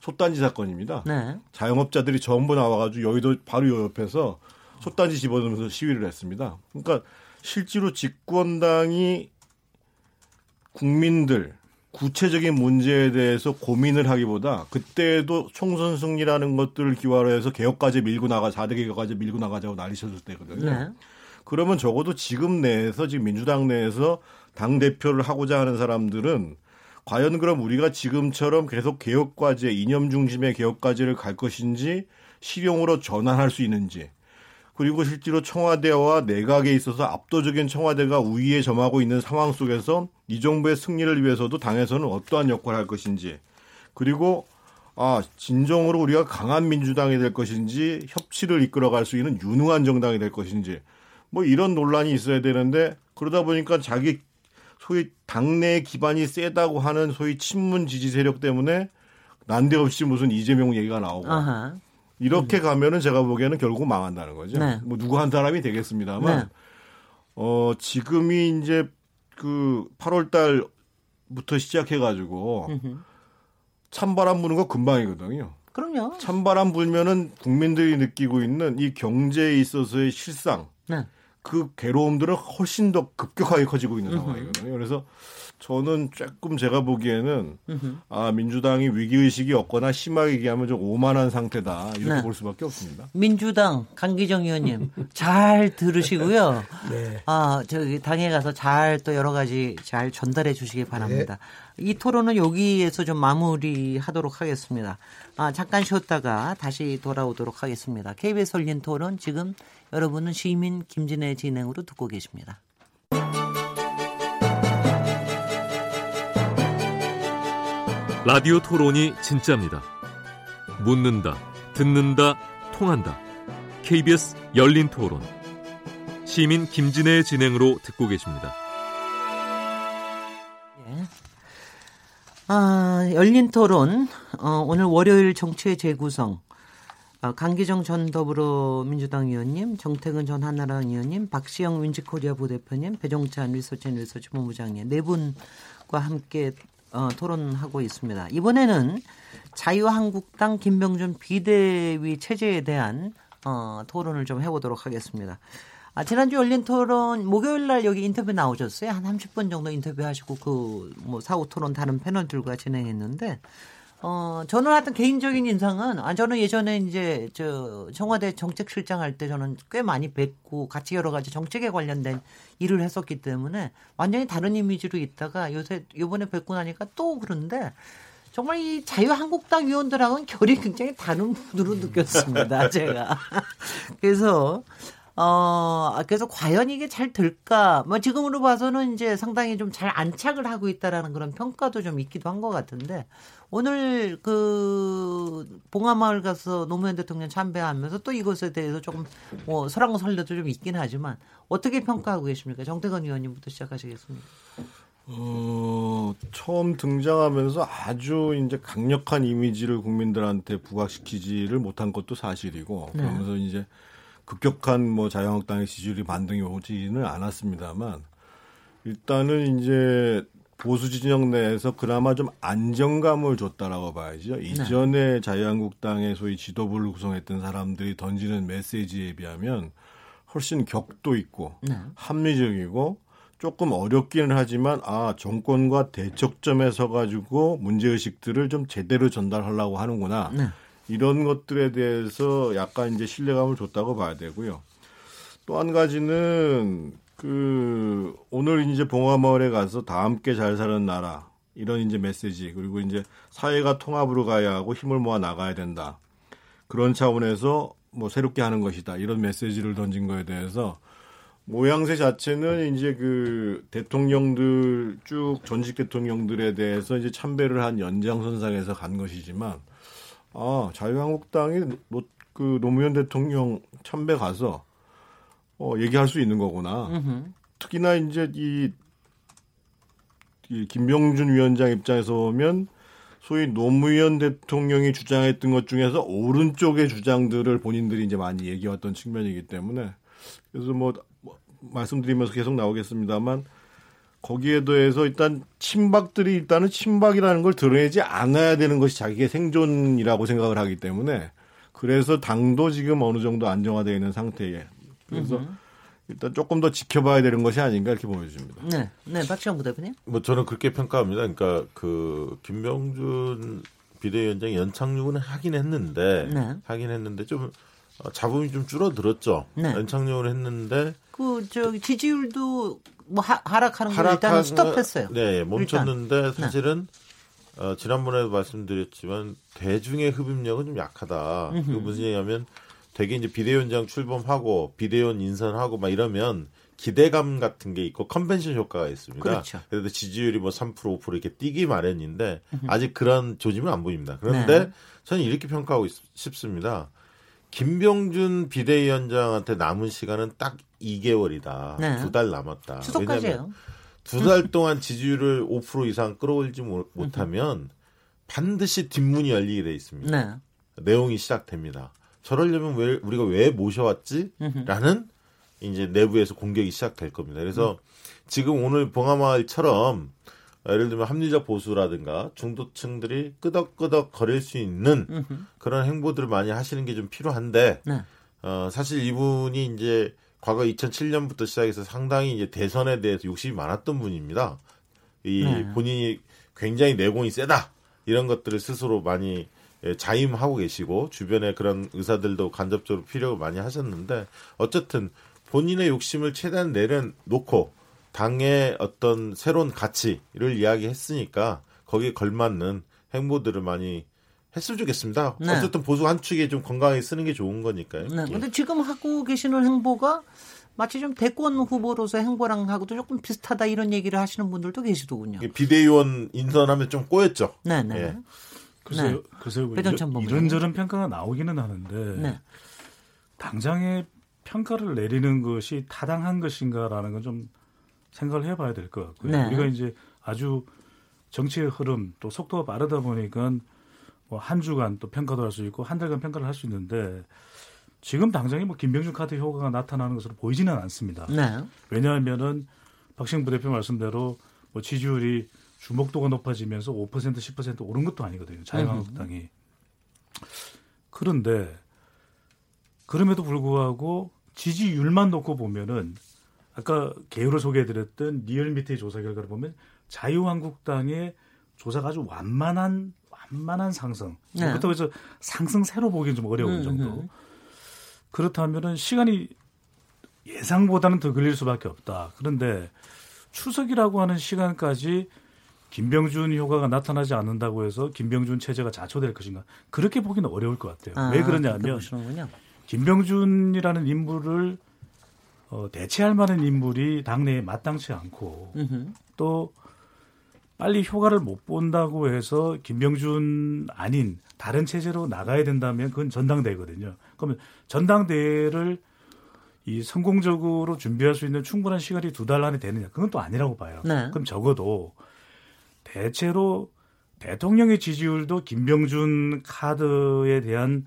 솥단지 사건입니다. 네. 자영업자들이 전부 나와가지고 여의도 바로 옆에서 솥단지 집어넣으면서 시위를 했습니다. 그러니까 실제로 집권당이 국민들 구체적인 문제에 대해서 고민을 하기보다 그때도 총선 승리라는 것들을 기화로 해서 개혁까지 밀고 나가 사 대 개혁까지 밀고 나가자고 난리쳤을 때거든요. 네. 그러면 적어도 지금 내에서 지금 민주당 내에서 당대표를 하고자 하는 사람들은 과연 그럼 우리가 지금처럼 계속 개혁과제, 이념 중심의 개혁과제를 갈 것인지 실용으로 전환할 수 있는지 그리고 실제로 청와대와 내각에 있어서 압도적인 청와대가 우위에 점하고 있는 상황 속에서 이 정부의 승리를 위해서도 당에서는 어떠한 역할을 할 것인지 그리고 아 진정으로 우리가 강한 민주당이 될 것인지 협치를 이끌어갈 수 있는 유능한 정당이 될 것인지 뭐 이런 논란이 있어야 되는데 그러다 보니까 자기 소위 당내 기반이 세다고 하는 소위 친문 지지 세력 때문에 난데없이 무슨 이재명 얘기가 나오고 아하. 이렇게 음. 가면은 제가 보기에는 결국 망한다는 거죠. 네. 뭐 누구 한 사람이 되겠습니다만 네. 어, 지금이 이제 그 팔월 달부터 시작해가지고 음흠. 찬바람 부는 거 금방이거든요. 그럼요. 찬바람 불면은 국민들이 느끼고 있는 이 경제에 있어서의 실상. 네. 그 괴로움들은 훨씬 더 급격하게 커지고 있는 상황이거든요. 그래서 저는 조금 제가 보기에는 아 민주당이 위기의식이 없거나 심하게 얘기하면 좀 오만한 상태다. 이렇게 네. 볼 수밖에 없습니다. 민주당 강기정 의원님 잘 들으시고요. 네. 아 저기 당에 가서 잘 또 여러 가지 잘 전달해 주시기 바랍니다. 네. 이 토론은 여기에서 좀 마무리하도록 하겠습니다. 아 잠깐 쉬었다가 다시 돌아오도록 하겠습니다. 케이비에스 열린 토론 지금 여러분은 시민 김진애 진행으로 듣고 계십니다. 라디오 토론이 진짜입니다. 묻는다, 듣는다, 통한다. 케이비에스 열린 토론. 시민 김진애의 진행으로 듣고 계십니다. 아, 열린 토론. 어, 오늘 월요일 정치의 재구성. 어, 강기정 전 더불어민주당 의원님, 정태근 전 한나라당 의원님, 박시영 민주코리아 부대표님, 배종찬 리서치 앤 리서치 본부장님 네 분과 함께 어, 토론하고 있습니다. 이번에는 자유한국당 김병준 비대위 체제에 대한 어, 토론을 좀 해보도록 하겠습니다. 아, 지난주 열린 토론 목요일 날 여기 인터뷰 나오셨어요. 한 삼십 분 정도 인터뷰하시고 그 뭐 사후 토론 다른 패널들과 진행했는데 어 저는 하여튼 개인적인 인상은 아 저는 예전에 이제 저 청와대 정책실장 할 때 저는 꽤 많이 뵙고 같이 여러 가지 정책에 관련된 일을 했었기 때문에 완전히 다른 이미지로 있다가 요새 이번에 뵙고 나니까 또 그런데 정말 이 자유한국당 의원들하고는 결이 굉장히 다른 분으로 느꼈습니다. 제가 그래서. 어, 그래서 과연 이게 잘 될까? 뭐 지금으로 봐서는 이제 상당히 좀 잘 안착을 하고 있다라는 그런 평가도 좀 있기도 한 것 같은데 오늘 그 봉하마을 가서 노무현 대통령 참배하면서 또 이것에 대해서 조금 뭐 설왕설래도 좀 있긴 하지만 어떻게 평가하고 계십니까? 정태근 의원님부터 시작하시겠습니다. 어, 처음 등장하면서 아주 이제 강력한 이미지를 국민들한테 부각시키지를 못한 것도 사실이고 그러면서 네. 이제 급격한 뭐 자유한국당의 지지율이 반등이 오지는 않았습니다만 일단은 이제 보수 진영 내에서 그나마 좀 안정감을 줬다라고 봐야죠. 네. 이전에 자유한국당의 소위 지도부를 구성했던 사람들이 던지는 메시지에 비하면 훨씬 격도 있고 네. 합리적이고 조금 어렵기는 하지만 아 정권과 대척점에 서가지고 문제의식들을 좀 제대로 전달하려고 하는구나. 네. 이런 것들에 대해서 약간 이제 신뢰감을 줬다고 봐야 되고요. 또 한 가지는 그 오늘 이제 봉화마을에 가서 다 함께 잘 사는 나라 이런 이제 메시지 그리고 이제 사회가 통합으로 가야 하고 힘을 모아 나가야 된다. 그런 차원에서 뭐 새롭게 하는 것이다. 이런 메시지를 던진 거에 대해서 모양새 자체는 이제 그 대통령들 쭉 전직 대통령들에 대해서 이제 참배를 한 연장선상에서 간 것이지만 아, 자유한국당이 노, 그 노무현 대통령 참배 가서 어, 얘기할 수 있는 거구나. 으흠. 특히나 이제 이, 이 김병준 위원장 입장에서 보면 소위 노무현 대통령이 주장했던 것 중에서 오른쪽의 주장들을 본인들이 이제 많이 얘기해왔던 측면이기 때문에 그래서 뭐, 뭐 말씀드리면서 계속 나오겠습니다만. 거기에 대해서 일단 친박들이 일단은 친박이라는 걸 드러내지 않아야 되는 것이 자기의 생존이라고 생각을 하기 때문에 그래서 당도 지금 어느 정도 안정화되어 있는 상태에 그래서 으흠. 일단 조금 더 지켜봐야 되는 것이 아닌가 이렇게 보여집니다. 네, 네, 박지원 부대표님. 뭐 저는 그렇게 평가합니다. 그러니까 그 김병준 비대위원장 연착륙은 하긴 했는데 네. 하긴 했는데 좀. 잡음이 좀 줄어들었죠. 네. 연착륙을 했는데 그 저기 지지율도 뭐 하, 하락하는 걸 일단 스톱했어요. 네, 멈췄는데 일단. 사실은 네. 어, 지난번에도 말씀드렸지만 대중의 흡입력은 좀 약하다. 그 무슨 얘기냐면 되게 이제 비대위원장 출범하고 비대위원 인선하고 막 이러면 기대감 같은 게 있고 컨벤션 효과가 있습니다. 그렇죠. 그래도 지지율이 뭐 삼 퍼센트 오 퍼센트 이렇게 뛰기 마련인데 음흠. 아직 그런 조짐은 안 보입니다. 그런데 네. 저는 이렇게 평가하고 있, 싶습니다. 김병준 비대위원장한테 남은 시간은 딱 이 개월이다. 네. 두 달 남았다. 왜냐하면 두 달 동안 지지율을 오 퍼센트 이상 끌어올리지 못하면 반드시 뒷문이 열리게 돼 있습니다. 네. 내용이 시작됩니다. 저러려면 왜, 우리가 왜 모셔왔지? 라는 이제 내부에서 공격이 시작될 겁니다. 그래서 지금 오늘 봉하마을처럼 예를 들면 합리적 보수라든가 중도층들이 끄덕끄덕 거릴 수 있는 으흠. 그런 행보들을 많이 하시는 게 좀 필요한데 네. 어, 사실 이분이 이제 과거 이천칠 년부터 시작해서 상당히 이제 대선에 대해서 욕심이 많았던 분입니다. 이 네. 본인이 굉장히 내공이 세다 이런 것들을 스스로 많이 자임하고 계시고 주변에 그런 의사들도 간접적으로 필요를 많이 하셨는데 어쨌든 본인의 욕심을 최대한 내려놓고 당의 어떤 새로운 가치를 이야기했으니까 거기에 걸맞는 행보들을 많이 했으면 좋겠습니다. 네. 어쨌든 보수 한 축에 좀 건강하게 쓰는 게 좋은 거니까요. 네. 근데 예. 지금 하고 계시는 행보가 마치 좀 대권 후보로서 행보랑 하고도 조금 비슷하다 이런 얘기를 하시는 분들도 계시더군요. 비대위원 인선하면 좀 꼬였죠. 네, 네. 예. 글쎄요, 네. 글쎄요. 이런, 이런저런 평가가 나오기는 하는데 네. 당장의 평가를 내리는 것이 타당한 것인가라는 건 좀 생각을 해봐야 될 것 같고요. 네. 우리가 이제 아주 정치의 흐름 또 속도가 빠르다 보니까 뭐 한 주간 또 평가도 할 수 있고 한 달간 평가를 할 수 있는데 지금 당장에 뭐 김병준 카드 효과가 나타나는 것으로 보이지는 않습니다. 네. 왜냐하면은 박신부 대표 말씀대로 뭐 지지율이 주목도가 높아지면서 오 퍼센트 십 퍼센트 오른 것도 아니거든요. 자유한국당이. 음. 그런데 그럼에도 불구하고 지지율만 놓고 보면은 아까 개요로 소개해드렸던 리얼미터의 조사 결과를 보면 자유한국당의 조사가 아주 완만한 완만한 상승. 네. 그렇다고 해서 상승세로 보기는 좀 어려운 음, 정도. 음. 그렇다면은 시간이 예상보다는 더 걸릴 수밖에 없다. 그런데 추석이라고 하는 시간까지 김병준 효과가 나타나지 않는다고 해서 김병준 체제가 자초될 것인가? 그렇게 보기는 어려울 것 같아요. 아, 왜 그러냐면 김병준이라는 인물을 어, 대체할 만한 인물이 당내에 마땅치 않고 으흠. 또 빨리 효과를 못 본다고 해서 김병준 아닌 다른 체제로 나가야 된다면 그건 전당대회거든요. 그러면 전당대회를 이 성공적으로 준비할 수 있는 충분한 시간이 두 달 안에 되느냐. 그건 또 아니라고 봐요. 네. 그럼 적어도 대체로 대통령의 지지율도 김병준 카드에 대한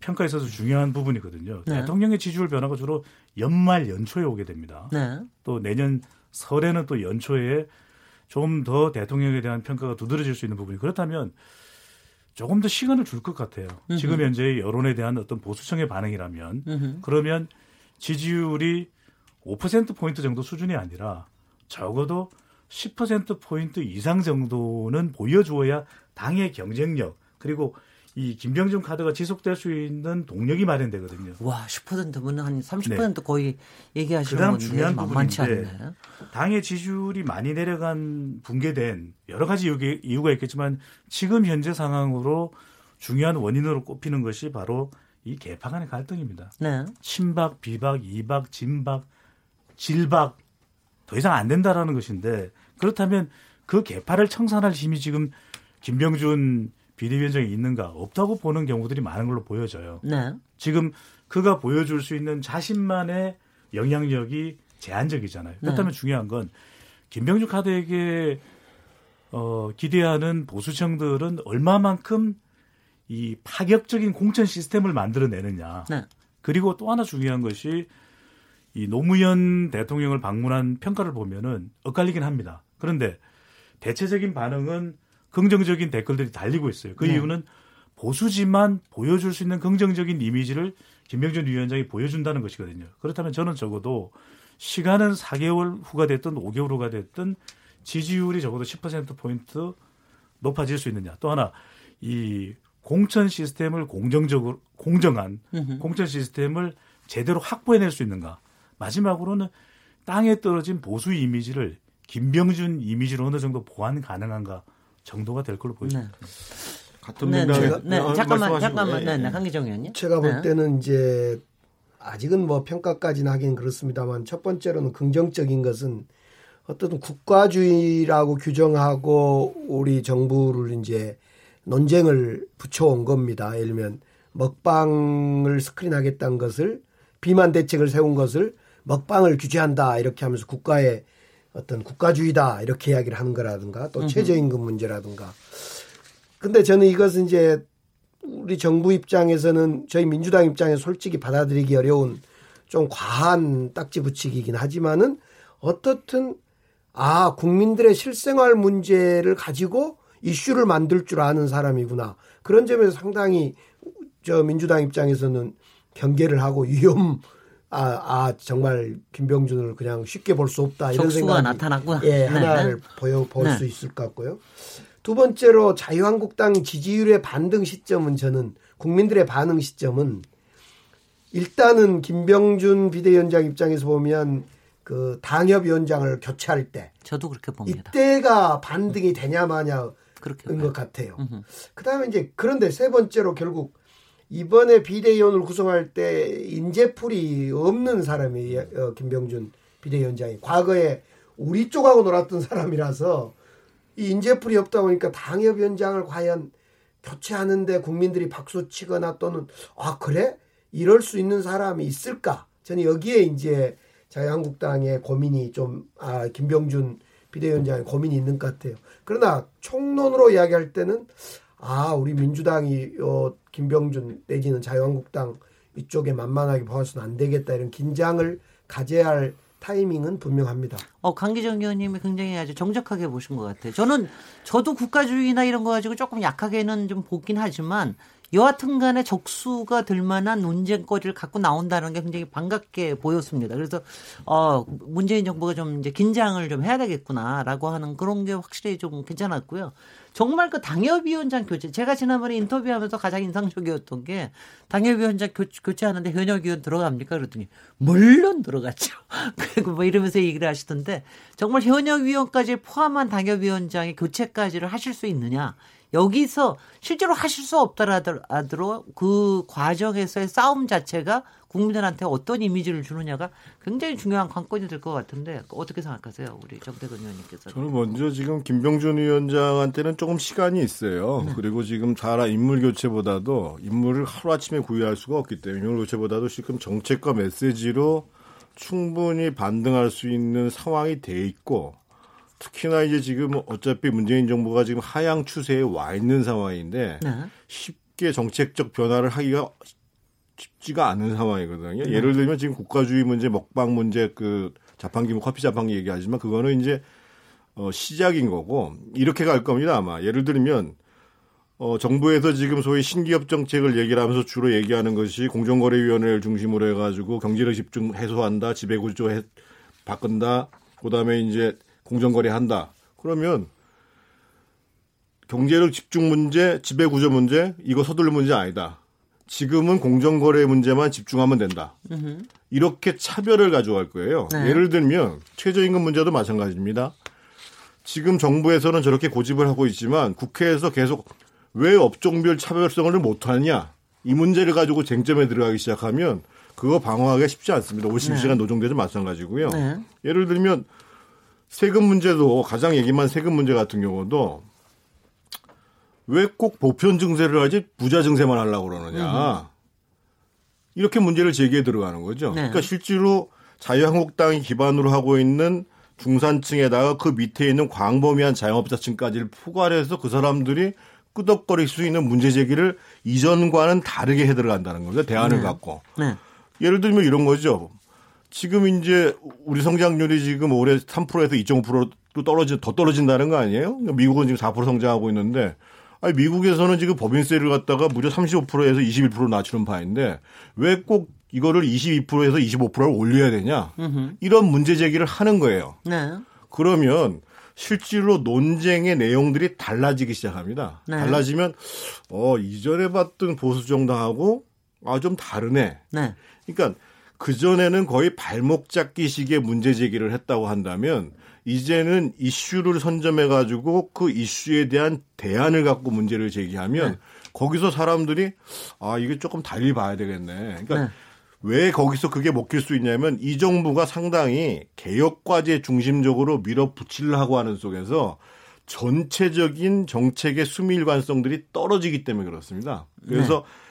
평가에 있어서 중요한 부분이거든요. 네. 대통령의 지지율 변화가 주로 연말 연초에 오게 됩니다. 네. 또 내년 설에는 또 연초에 좀 더 대통령에 대한 평가가 두드러질 수 있는 부분이 그렇다면 조금 더 시간을 줄 것 같아요. 으흠. 지금 현재 여론에 대한 어떤 보수층의 반응이라면 으흠. 그러면 지지율이 오 퍼센트 포인트 정도 수준이 아니라 적어도 십 퍼센트 포인트 이상 정도는 보여주어야 당의 경쟁력 그리고 이 김병준 카드가 지속될 수 있는 동력이 마련되거든요. 와, 십 퍼센트면 한 삼십 퍼센트 네. 거의 얘기하시는 건데 중요한 만만치 않네. 당의 지지율이 많이 내려간 붕괴된 여러 가지 이유가 있겠지만 지금 현재 상황으로 중요한 원인으로 꼽히는 것이 바로 이 개파 간의 갈등입니다. 네. 친박, 비박, 이박, 진박, 질박 더 이상 안 된다라는 것인데 그렇다면 그 개파를 청산할 힘이 지금 김병준 비대위원장이 있는가 없다고 보는 경우들이 많은 걸로 보여져요. 네. 지금 그가 보여줄 수 있는 자신만의 영향력이 제한적이잖아요. 그렇다면 네. 중요한 건 김병준 카드에게 어, 기대하는 보수층들은 얼마만큼 이 파격적인 공천 시스템을 만들어내느냐. 네. 그리고 또 하나 중요한 것이 이 노무현 대통령을 방문한 평가를 보면은 엇갈리긴 합니다. 그런데 대체적인 반응은 긍정적인 댓글들이 달리고 있어요. 그 네. 이유는 보수지만 보여줄 수 있는 긍정적인 이미지를 김병준 위원장이 보여준다는 것이거든요. 그렇다면 저는 적어도 시간은 사 개월 후가 됐든 오 개월 후가 됐든 지지율이 적어도 십 퍼센트 포인트 높아질 수 있느냐. 또 하나 이 공천 시스템을 공정적으로 공정한 으흠. 공천 시스템을 제대로 확보해낼 수 있는가. 마지막으로는 땅에 떨어진 보수 이미지를 김병준 이미지로 어느 정도 보완 가능한가. 정도가 될 걸로 보입니다. 네. 같은 네, 맥락에 네, 네, 잠깐만, 잠깐만, 네, 네, 강기정 의원님. 제가 볼 네. 때는 이제 아직은 뭐 평가까지는 하긴 그렇습니다만 첫 번째로는 긍정적인 것은 어떤 국가주의라고 규정하고 우리 정부를 이제 논쟁을 붙여온 겁니다. 예를 들면 먹방을 스크린하겠다는 것을 비만 대책을 세운 것을 먹방을 규제한다 이렇게 하면서 국가의 어떤 국가주의다 이렇게 이야기를 하는 거라든가 또 최저임금 문제라든가. 근데 저는 이것은 이제 우리 정부 입장에서는 저희 민주당 입장에 솔직히 받아들이기 어려운 좀 과한 딱지 붙이기이긴 하지만은 어떻든 아 국민들의 실생활 문제를 가지고 이슈를 만들 줄 아는 사람이구나. 그런 점에서 상당히 저 민주당 입장에서는 경계를 하고 위험. 아, 아, 정말 김병준을 그냥 쉽게 볼 수 없다 이런 생각이 나타났구나. 예, 하나를 네. 보여 볼 수 네. 있을 것 같고요. 두 번째로 자유한국당 지지율의 반등 시점은 저는 국민들의 반응 시점은 일단은 김병준 비대위원장 입장에서 보면 그 당협위원장을 교체할 때 저도 그렇게 봅니다. 이때가 반등이 되냐 마냐인 것 같아요. 음흠. 그다음에 이제 그런데 세 번째로 결국 이번에 비대위원을 구성할 때 인재풀이 없는 사람이 김병준 비대위원장이 과거에 우리 쪽하고 놀았던 사람이라서 이 인재풀이 없다 보니까 당협위원장을 과연 표체하는데 국민들이 박수치거나 또는 아 그래? 이럴 수 있는 사람이 있을까? 저는 여기에 이제 자유한국당의 고민이 좀, 아, 김병준 비대위원장의 고민이 있는 것 같아요. 그러나 총론으로 이야기할 때는 아 우리 민주당이 어, 김병준 내지는 자유한국당 이쪽에 만만하게 봐서는 안 되겠다 이런 긴장을 가져야 할 타이밍은 분명합니다. 어, 강기정 의원님이 굉장히 아주 정적하게 보신 것 같아요. 저는 저도 국가주의나 이런 거 가지고 조금 약하게는 좀 보긴 하지만 여하튼 간에 적수가 될 만한 논쟁거리를 갖고 나온다는 게 굉장히 반갑게 보였습니다. 그래서 어, 문재인 정부가 좀 이제 긴장을 좀 해야 되겠구나라고 하는 그런 게 확실히 좀 괜찮았고요. 정말 그 당협위원장 교체, 제가 지난번에 인터뷰하면서 가장 인상적이었던 게 당협위원장 교체, 교체하는데 현역위원 들어갑니까? 그랬더니 물론 들어갔죠. 그리고 뭐 이러면서 얘기를 하시던데 정말 현역위원까지 포함한 당협위원장의 교체까지를 하실 수 있느냐. 여기서 실제로 하실 수 없더라도 그 과정에서의 싸움 자체가 국민들한테 어떤 이미지를 주느냐가 굉장히 중요한 관건이 될 것 같은데 어떻게 생각하세요? 우리 정대근 의원님께서. 저는 먼저 지금 김병준 위원장한테는 조금 시간이 있어요. 네. 그리고 지금 자라 인물 교체보다도 인물을 하루아침에 구해할 수가 없기 때문에 인물 교체보다도 지금 정책과 메시지로 충분히 반등할 수 있는 상황이 돼 있고 특히나 이제 지금 어차피 문재인 정부가 지금 하향 추세에 와 있는 상황인데 네. 쉽게 정책적 변화를 하기가 쉽지가 않은 상황이거든요. 네. 예를 들면 지금 국가주의 문제, 먹방 문제, 그 자판기, 뭐 커피 자판기 얘기하지만 그거는 이제 어, 시작인 거고 이렇게 갈 겁니다 아마. 예를 들면 어, 정부에서 지금 소위 신기업 정책을 얘기를 하면서 주로 얘기하는 것이 공정거래위원회를 중심으로 해가지고 경제력 집중 해소한다, 지배구조 해, 바꾼다, 그다음에 이제 공정거래한다. 그러면 경제력 집중 문제, 지배구조 문제, 이거 서둘러 문제 아니다. 지금은 공정거래 문제만 집중하면 된다. 으흠. 이렇게 차별을 가져갈 거예요. 네. 예를 들면 최저임금 문제도 마찬가지입니다. 지금 정부에서는 저렇게 고집을 하고 있지만 국회에서 계속 왜 업종별 차별성을 못하냐. 이 문제를 가지고 쟁점에 들어가기 시작하면 그거 방어하기가 쉽지 않습니다. 오십시간 네. 노동제도 마찬가지고요. 네. 예를 들면 세금 문제도 가장 얘기만 세금 문제 같은 경우도 왜 꼭 보편 증세를 하지 부자 증세만 하려고 그러느냐. 이렇게 문제를 제기해 들어가는 거죠. 네. 그러니까 실제로 자유한국당이 기반으로 하고 있는 중산층에다가 그 밑에 있는 광범위한 자영업자층까지를 포괄해서 그 사람들이 끄덕거릴 수 있는 문제 제기를 이전과는 다르게 해 들어간다는 겁니다. 대안을 네. 갖고. 네. 예를 들면 이런 거죠. 지금 이제 우리 성장률이 지금 올해 삼 퍼센트에서 이 점 오 퍼센트로 떨어진, 더 떨어진다는 거 아니에요? 미국은 지금 사 퍼센트 성장하고 있는데, 아니, 미국에서는 지금 법인세를 갖다가 무려 삼십오 퍼센트에서 이십일 퍼센트로 낮추는 바인데, 왜 꼭 이거를 이십이 퍼센트에서 이십오 퍼센트를 올려야 되냐? 으흠. 이런 문제 제기를 하는 거예요. 네. 그러면 실제로 논쟁의 내용들이 달라지기 시작합니다. 네. 달라지면, 어, 이전에 봤던 보수정당하고, 아, 좀 다르네. 네. 그러니까, 그전에는 거의 발목 잡기식의 문제 제기를 했다고 한다면 이제는 이슈를 선점해가지고 그 이슈에 대한 대안을 갖고 문제를 제기하면 네. 거기서 사람들이 아, 이게 조금 달리 봐야 되겠네. 그러니까 네. 왜 거기서 그게 먹힐 수 있냐면 이 정부가 상당히 개혁과제 중심적으로 밀어붙이려고 하는 속에서 전체적인 정책의 수밀관성들이 떨어지기 때문에 그렇습니다. 그래서 네.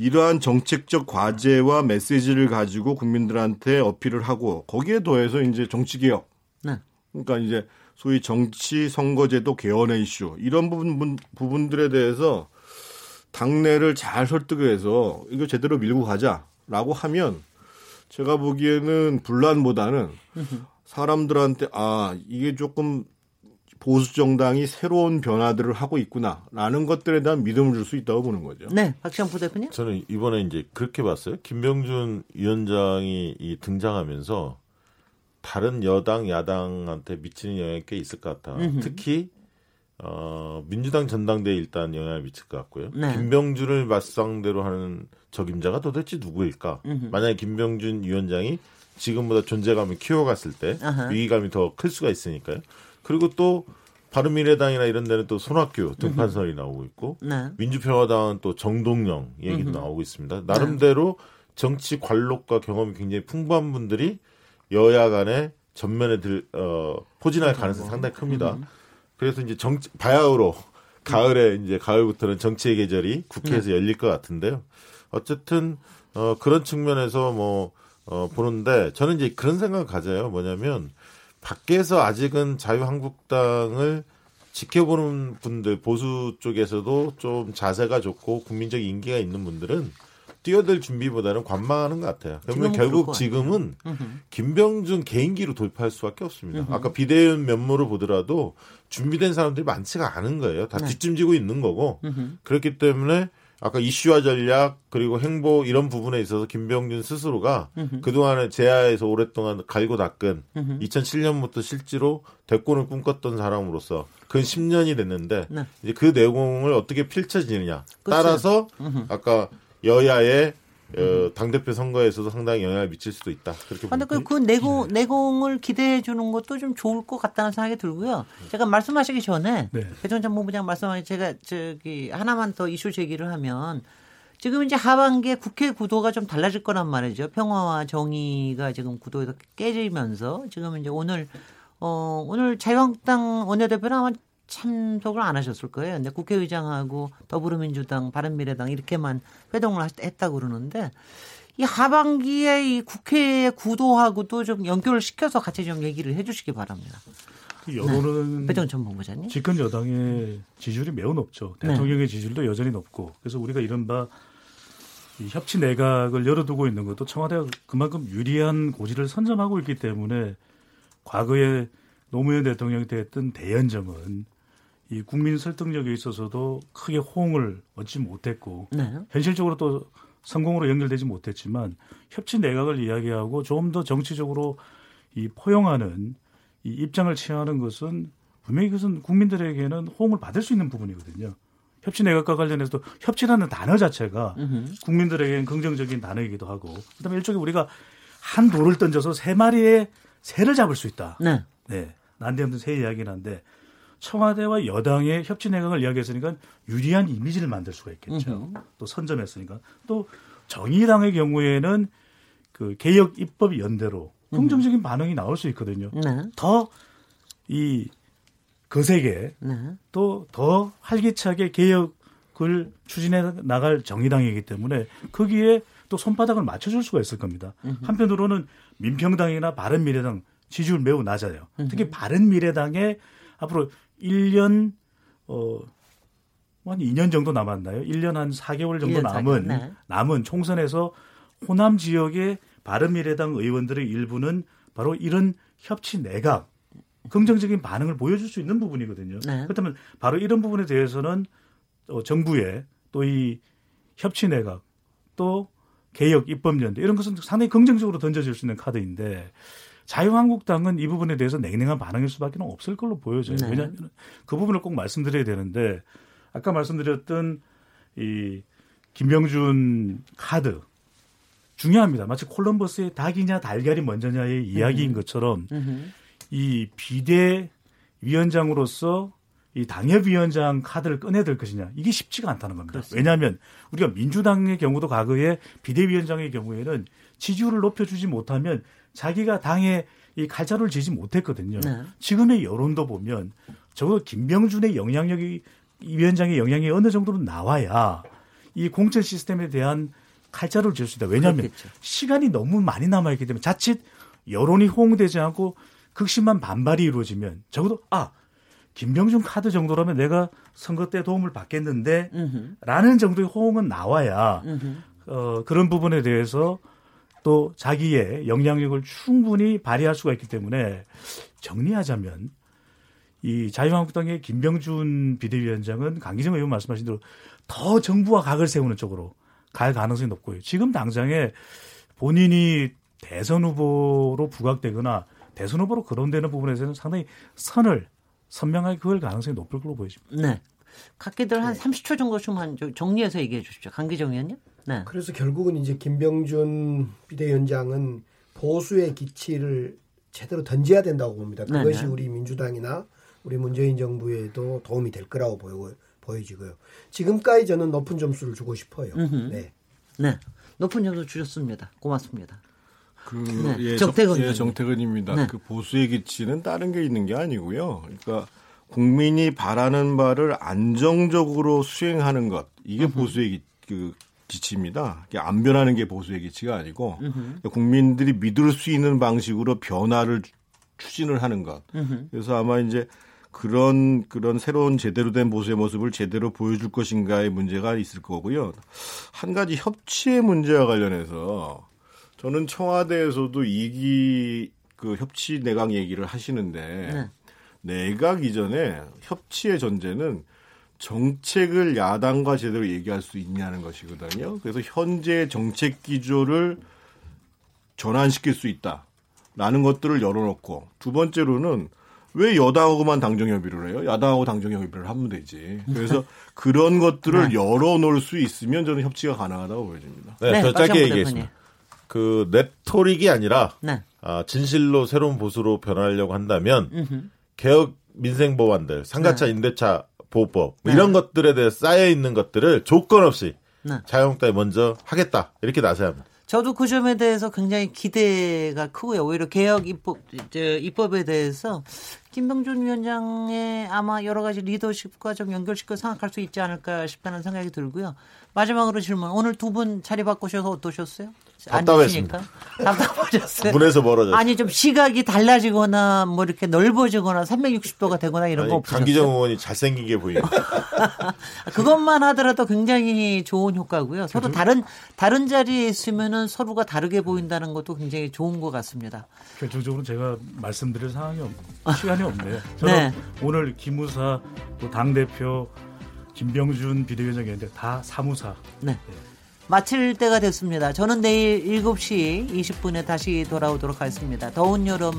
이러한 정책적 과제와 메시지를 가지고 국민들한테 어필을 하고 거기에 더해서 이제 정치개혁. 네. 그러니까 이제 소위 정치 선거제도 개헌의 이슈 이런 부분, 부분들에 대해서 당내를 잘 설득해서 이거 제대로 밀고 가자라고 하면 제가 보기에는 분란보다는 사람들한테 아, 이게 조금 보수 정당이 새로운 변화들을 하고 있구나라는 것들에 대한 믿음을 줄 수 있다고 보는 거죠. 네, 박시영포 대표님. 저는 이번에 이제 그렇게 봤어요. 김병준 위원장이 이 등장하면서 다른 여당 야당한테 미치는 영향이 꽤 있을 것 같아. 음흠. 특히 어, 민주당 전당대에 일단 영향을 미칠 것 같고요. 네. 김병준을 맞상대로 하는 적임자가 도대체 누구일까? 음흠. 만약에 김병준 위원장이 지금보다 존재감을 키워갔을 때 아하. 위기감이 더 클 수가 있으니까요. 그리고 또 바른미래당이나 이런 데는 또 손학규 등판설이 나오고 있고 네. 민주평화당은 또 정동영 얘기도 음흠. 나오고 있습니다. 나름대로 네. 정치 관록과 경험이 굉장히 풍부한 분들이 여야 간에 전면에 들, 어, 포진할 가능성이 상당히 큽니다. 음흠. 그래서 이제 정, 바야흐로 가을에 이제 가을부터는 정치의 계절이 국회에서 네. 열릴 것 같은데요. 어쨌든 어, 그런 측면에서 뭐 어, 보는데 저는 이제 그런 생각을 가져요. 뭐냐면 밖에서 아직은 자유한국당을 지켜보는 분들, 보수 쪽에서도 좀 자세가 좋고 국민적 인기가 있는 분들은 뛰어들 준비보다는 관망하는 것 같아요. 그러면 결국 지금은 김병준 개인기로 돌파할 수밖에 없습니다. 으흠. 아까 비대위원 면모를 보더라도 준비된 사람들이 많지가 않은 거예요. 다 뒷짐지고 네. 있는 거고 으흠. 그렇기 때문에 아까 이슈화 전략 그리고 행보 이런 부분에 있어서 김병준 스스로가 으흠. 그동안에 제야에서 오랫동안 갈고 닦은 으흠. 이천칠년부터 실제로 대권을 꿈꿨던 사람으로서 근 십 년이 됐는데 네. 이제 그 내공을 어떻게 펼쳐지느냐 따라서 으흠. 아까 여야의 어, 당대표 선거에서도 상당히 영향을 미칠 수도 있다. 그렇게 근데 그, 그 내공, 네. 내공을 기대해 주는 것도 좀 좋을 것 같다는 생각이 들고요. 제가 말씀하시기 전에 네. 배정 전문부장 말씀하신 제가 저기 하나만 더 이슈 제기를 하면 지금 이제 하반기에 국회 구도가 좀 달라질 거란 말이죠. 평화와 정의가 지금 구도에서 깨지면서 지금 이제 오늘 어, 오늘 자유한국당 원내대표는 아마 참석을 안 하셨을 거예요. 근데 국회의장하고 더불어민주당, 바른미래당 이렇게만 회동을 했다고 그러는데 이 하반기에 이 국회의 구도하고도 좀 연결시켜서 같이 좀 얘기를 해 주시기 바랍니다. 여론은 네. 배정천 본부장님. 집권 여당의 지지율이 매우 높죠. 대통령의 네. 지지율도 여전히 높고 그래서 우리가 이른바 이 협치 내각을 열어두고 있는 것도 청와대가 그만큼 유리한 고지를 선점하고 있기 때문에 과거에 노무현 대통령이 됐던 대연정은 이 국민 설득력에 있어서도 크게 호응을 얻지 못했고 네. 현실적으로 또 성공으로 연결되지 못했지만 협치 내각을 이야기하고 좀 더 정치적으로 이 포용하는 이 입장을 취하는 것은 분명히 그것은 국민들에게는 호응을 받을 수 있는 부분이거든요. 협치 내각과 관련해서도 협치라는 단어 자체가 국민들에게는 긍정적인 단어이기도 하고 그다음에 일종의 우리가 한 돌을 던져서 세 마리의 새를 잡을 수 있다. 네. 네. 난데없는 새 이야기긴 한데 청와대와 여당의 협치 내각을 이야기했으니까 유리한 이미지를 만들 수가 있겠죠. 으흠. 또 선점했으니까 또 정의당의 경우에는 그 개혁 입법 연대로 긍정적인 반응이 나올 수 있거든요. 네. 더 이 거세게 네. 또 더 활기차게 개혁을 추진해 나갈 정의당이기 때문에 거기에 또 손바닥을 맞춰줄 수가 있을 겁니다. 으흠. 한편으로는 민평당이나 바른미래당 지지율 매우 낮아요. 특히 바른미래당에 앞으로 일 년, 어, 한 이 년 정도 남았나요? 일 년 한 사 개월 정도 남은, 네. 남은 총선에서 호남 지역의 바른미래당 의원들의 일부는 바로 이런 협치 내각, 긍정적인 반응을 보여줄 수 있는 부분이거든요. 네. 그렇다면 바로 이런 부분에 대해서는 어, 정부의 또 이 협치 내각, 또 개혁, 입법연대 이런 것은 상당히 긍정적으로 던져질 수 있는 카드인데 자유한국당은 이 부분에 대해서 냉랭한 반응일 수밖에 없을 걸로 보여져요. 네. 왜냐하면 그 부분을 꼭 말씀드려야 되는데 아까 말씀드렸던 이 김병준 카드 중요합니다. 마치 콜럼버스의 닭이냐 달걀이 먼저냐의 이야기인 것처럼 이 비대위원장으로서 이 당협위원장 카드를 꺼내들 것이냐 이게 쉽지가 않다는 겁니다. 그렇습니다. 왜냐하면 우리가 민주당의 경우도 과거에 비대위원장의 경우에는 지지율을 높여주지 못하면 자기가 당에 이 칼자루를 지지 못했거든요. 네. 지금의 여론도 보면 적어도 김병준의 영향력이 이 위원장의 영향이 어느 정도는 나와야 이 공천 시스템에 대한 칼자루를 질 수 있다. 왜냐하면 그렇겠죠. 시간이 너무 많이 남아있기 때문에 자칫 여론이 호응되지 않고 극심한 반발이 이루어지면 적어도 아 김병준 카드 정도라면 내가 선거 때 도움을 받겠는데 음흠. 라는 정도의 호응은 나와야 어, 그런 부분에 대해서 또 자기의 영향력을 충분히 발휘할 수가 있기 때문에 정리하자면 이 자유한국당의 김병준 비대위원장은 강기정 의원 말씀하신 대로 더 정부와 각을 세우는 쪽으로 갈 가능성이 높고요. 지금 당장에 본인이 대선 후보로 부각되거나 대선 후보로 거론되는 부분에서는 상당히 선을 선명하게 그을 가능성이 높을 걸로 보여집니다. 네. 각기들 한 네. 삼십 초 정도씩만 정리해서 얘기해 주십시오. 강기정 의원님. 네. 그래서 결국은 이제 김병준 비대위원장은 보수의 기치를 제대로 던져야 된다고 봅니다. 그것이 네네. 우리 민주당이나 우리 문재인 정부에도 도움이 될 거라고 보여, 보여지고요. 지금까지 저는 높은 점수를 주고 싶어요. 네. 네, 높은 점수 주셨습니다. 고맙습니다. 그, 네. 예, 정태근 예, 정태근입니다. 네. 그 보수의 기치는 다른 게 있는 게 아니고요. 그러니까 국민이 바라는 바를 안정적으로 수행하는 것, 이게 으흠. 보수의 그 기치입니다. 안 변하는 게 보수의 기치가 아니고 으흠. 국민들이 믿을 수 있는 방식으로 변화를 추진을 하는 것. 으흠. 그래서 아마 이제 그런 그런 새로운 제대로 된 보수의 모습을 제대로 보여줄 것인가의 문제가 있을 거고요. 한 가지 협치의 문제와 관련해서 저는 청와대에서도 이기 그 협치 내각 얘기를 하시는데. 네. 내각 이전에 협치의 전제는 정책을 야당과 제대로 얘기할 수 있냐는 것이거든요. 그래서 현재의 정책 기조를 전환시킬 수 있다라는 것들을 열어놓고, 두 번째로는 왜 여당하고만 당정협의를 해요? 야당하고 당정협의를 하면 되지. 그래서 그런 것들을 네. 열어놓을 수 있으면 저는 협치가 가능하다고 보여집니다. 네, 네, 저 짧게 얘기했습니다. 그 레토릭이 아니라 네. 아, 진실로 새로운 보수로 변화하려고 한다면 음흠. 개혁 민생보완들, 상가차 네. 임대차 보호법 뭐 네. 이런 것들에 대해 쌓여있는 것들을 조건 없이 네. 자유한국당이 먼저 하겠다. 이렇게 나서야 합니다. 저도 그 점에 대해서 굉장히 기대가 크고요. 오히려 개혁 입법, 이제 입법에 대해서 김병준 위원장의 아마 여러 가지 리더십과 좀 연결시켜 생각할 수 있지 않을까 싶다는 생각이 들고요. 마지막으로 질문. 오늘 두 분 자리 바꾸셔서 어떠셨어요? 답답했습니다. 답답하셨어요? 문에서 멀어졌어요. 아니 좀 시각이 달라지거나 뭐 이렇게 넓어지거나 삼백육십 도가 되거나 이런 아니, 거 없으셨어요? 강기정 의원이 잘생긴 게 보입니다. 그것만 하더라도 굉장히 좋은 효과고요. 서로 다른 다른 자리에 있으면은 서로가 다르게 보인다는 것도 굉장히 좋은 것 같습니다. 결정적으로 제가 말씀드릴 상황이 없고 시간이 없네요. 저는 네. 오늘 김무사 또 당 대표 김병준 비대위원장이었는데 다 사무사. 네. 네. 마칠 때가 됐습니다. 저는 내일 일곱 시 이십 분에 다시 돌아오도록 하겠습니다. 더운 여름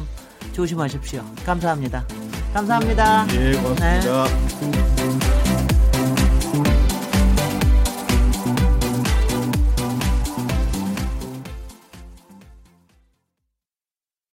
조심하십시오. 감사합니다. 감사합니다. 예, 고맙습니다. 네.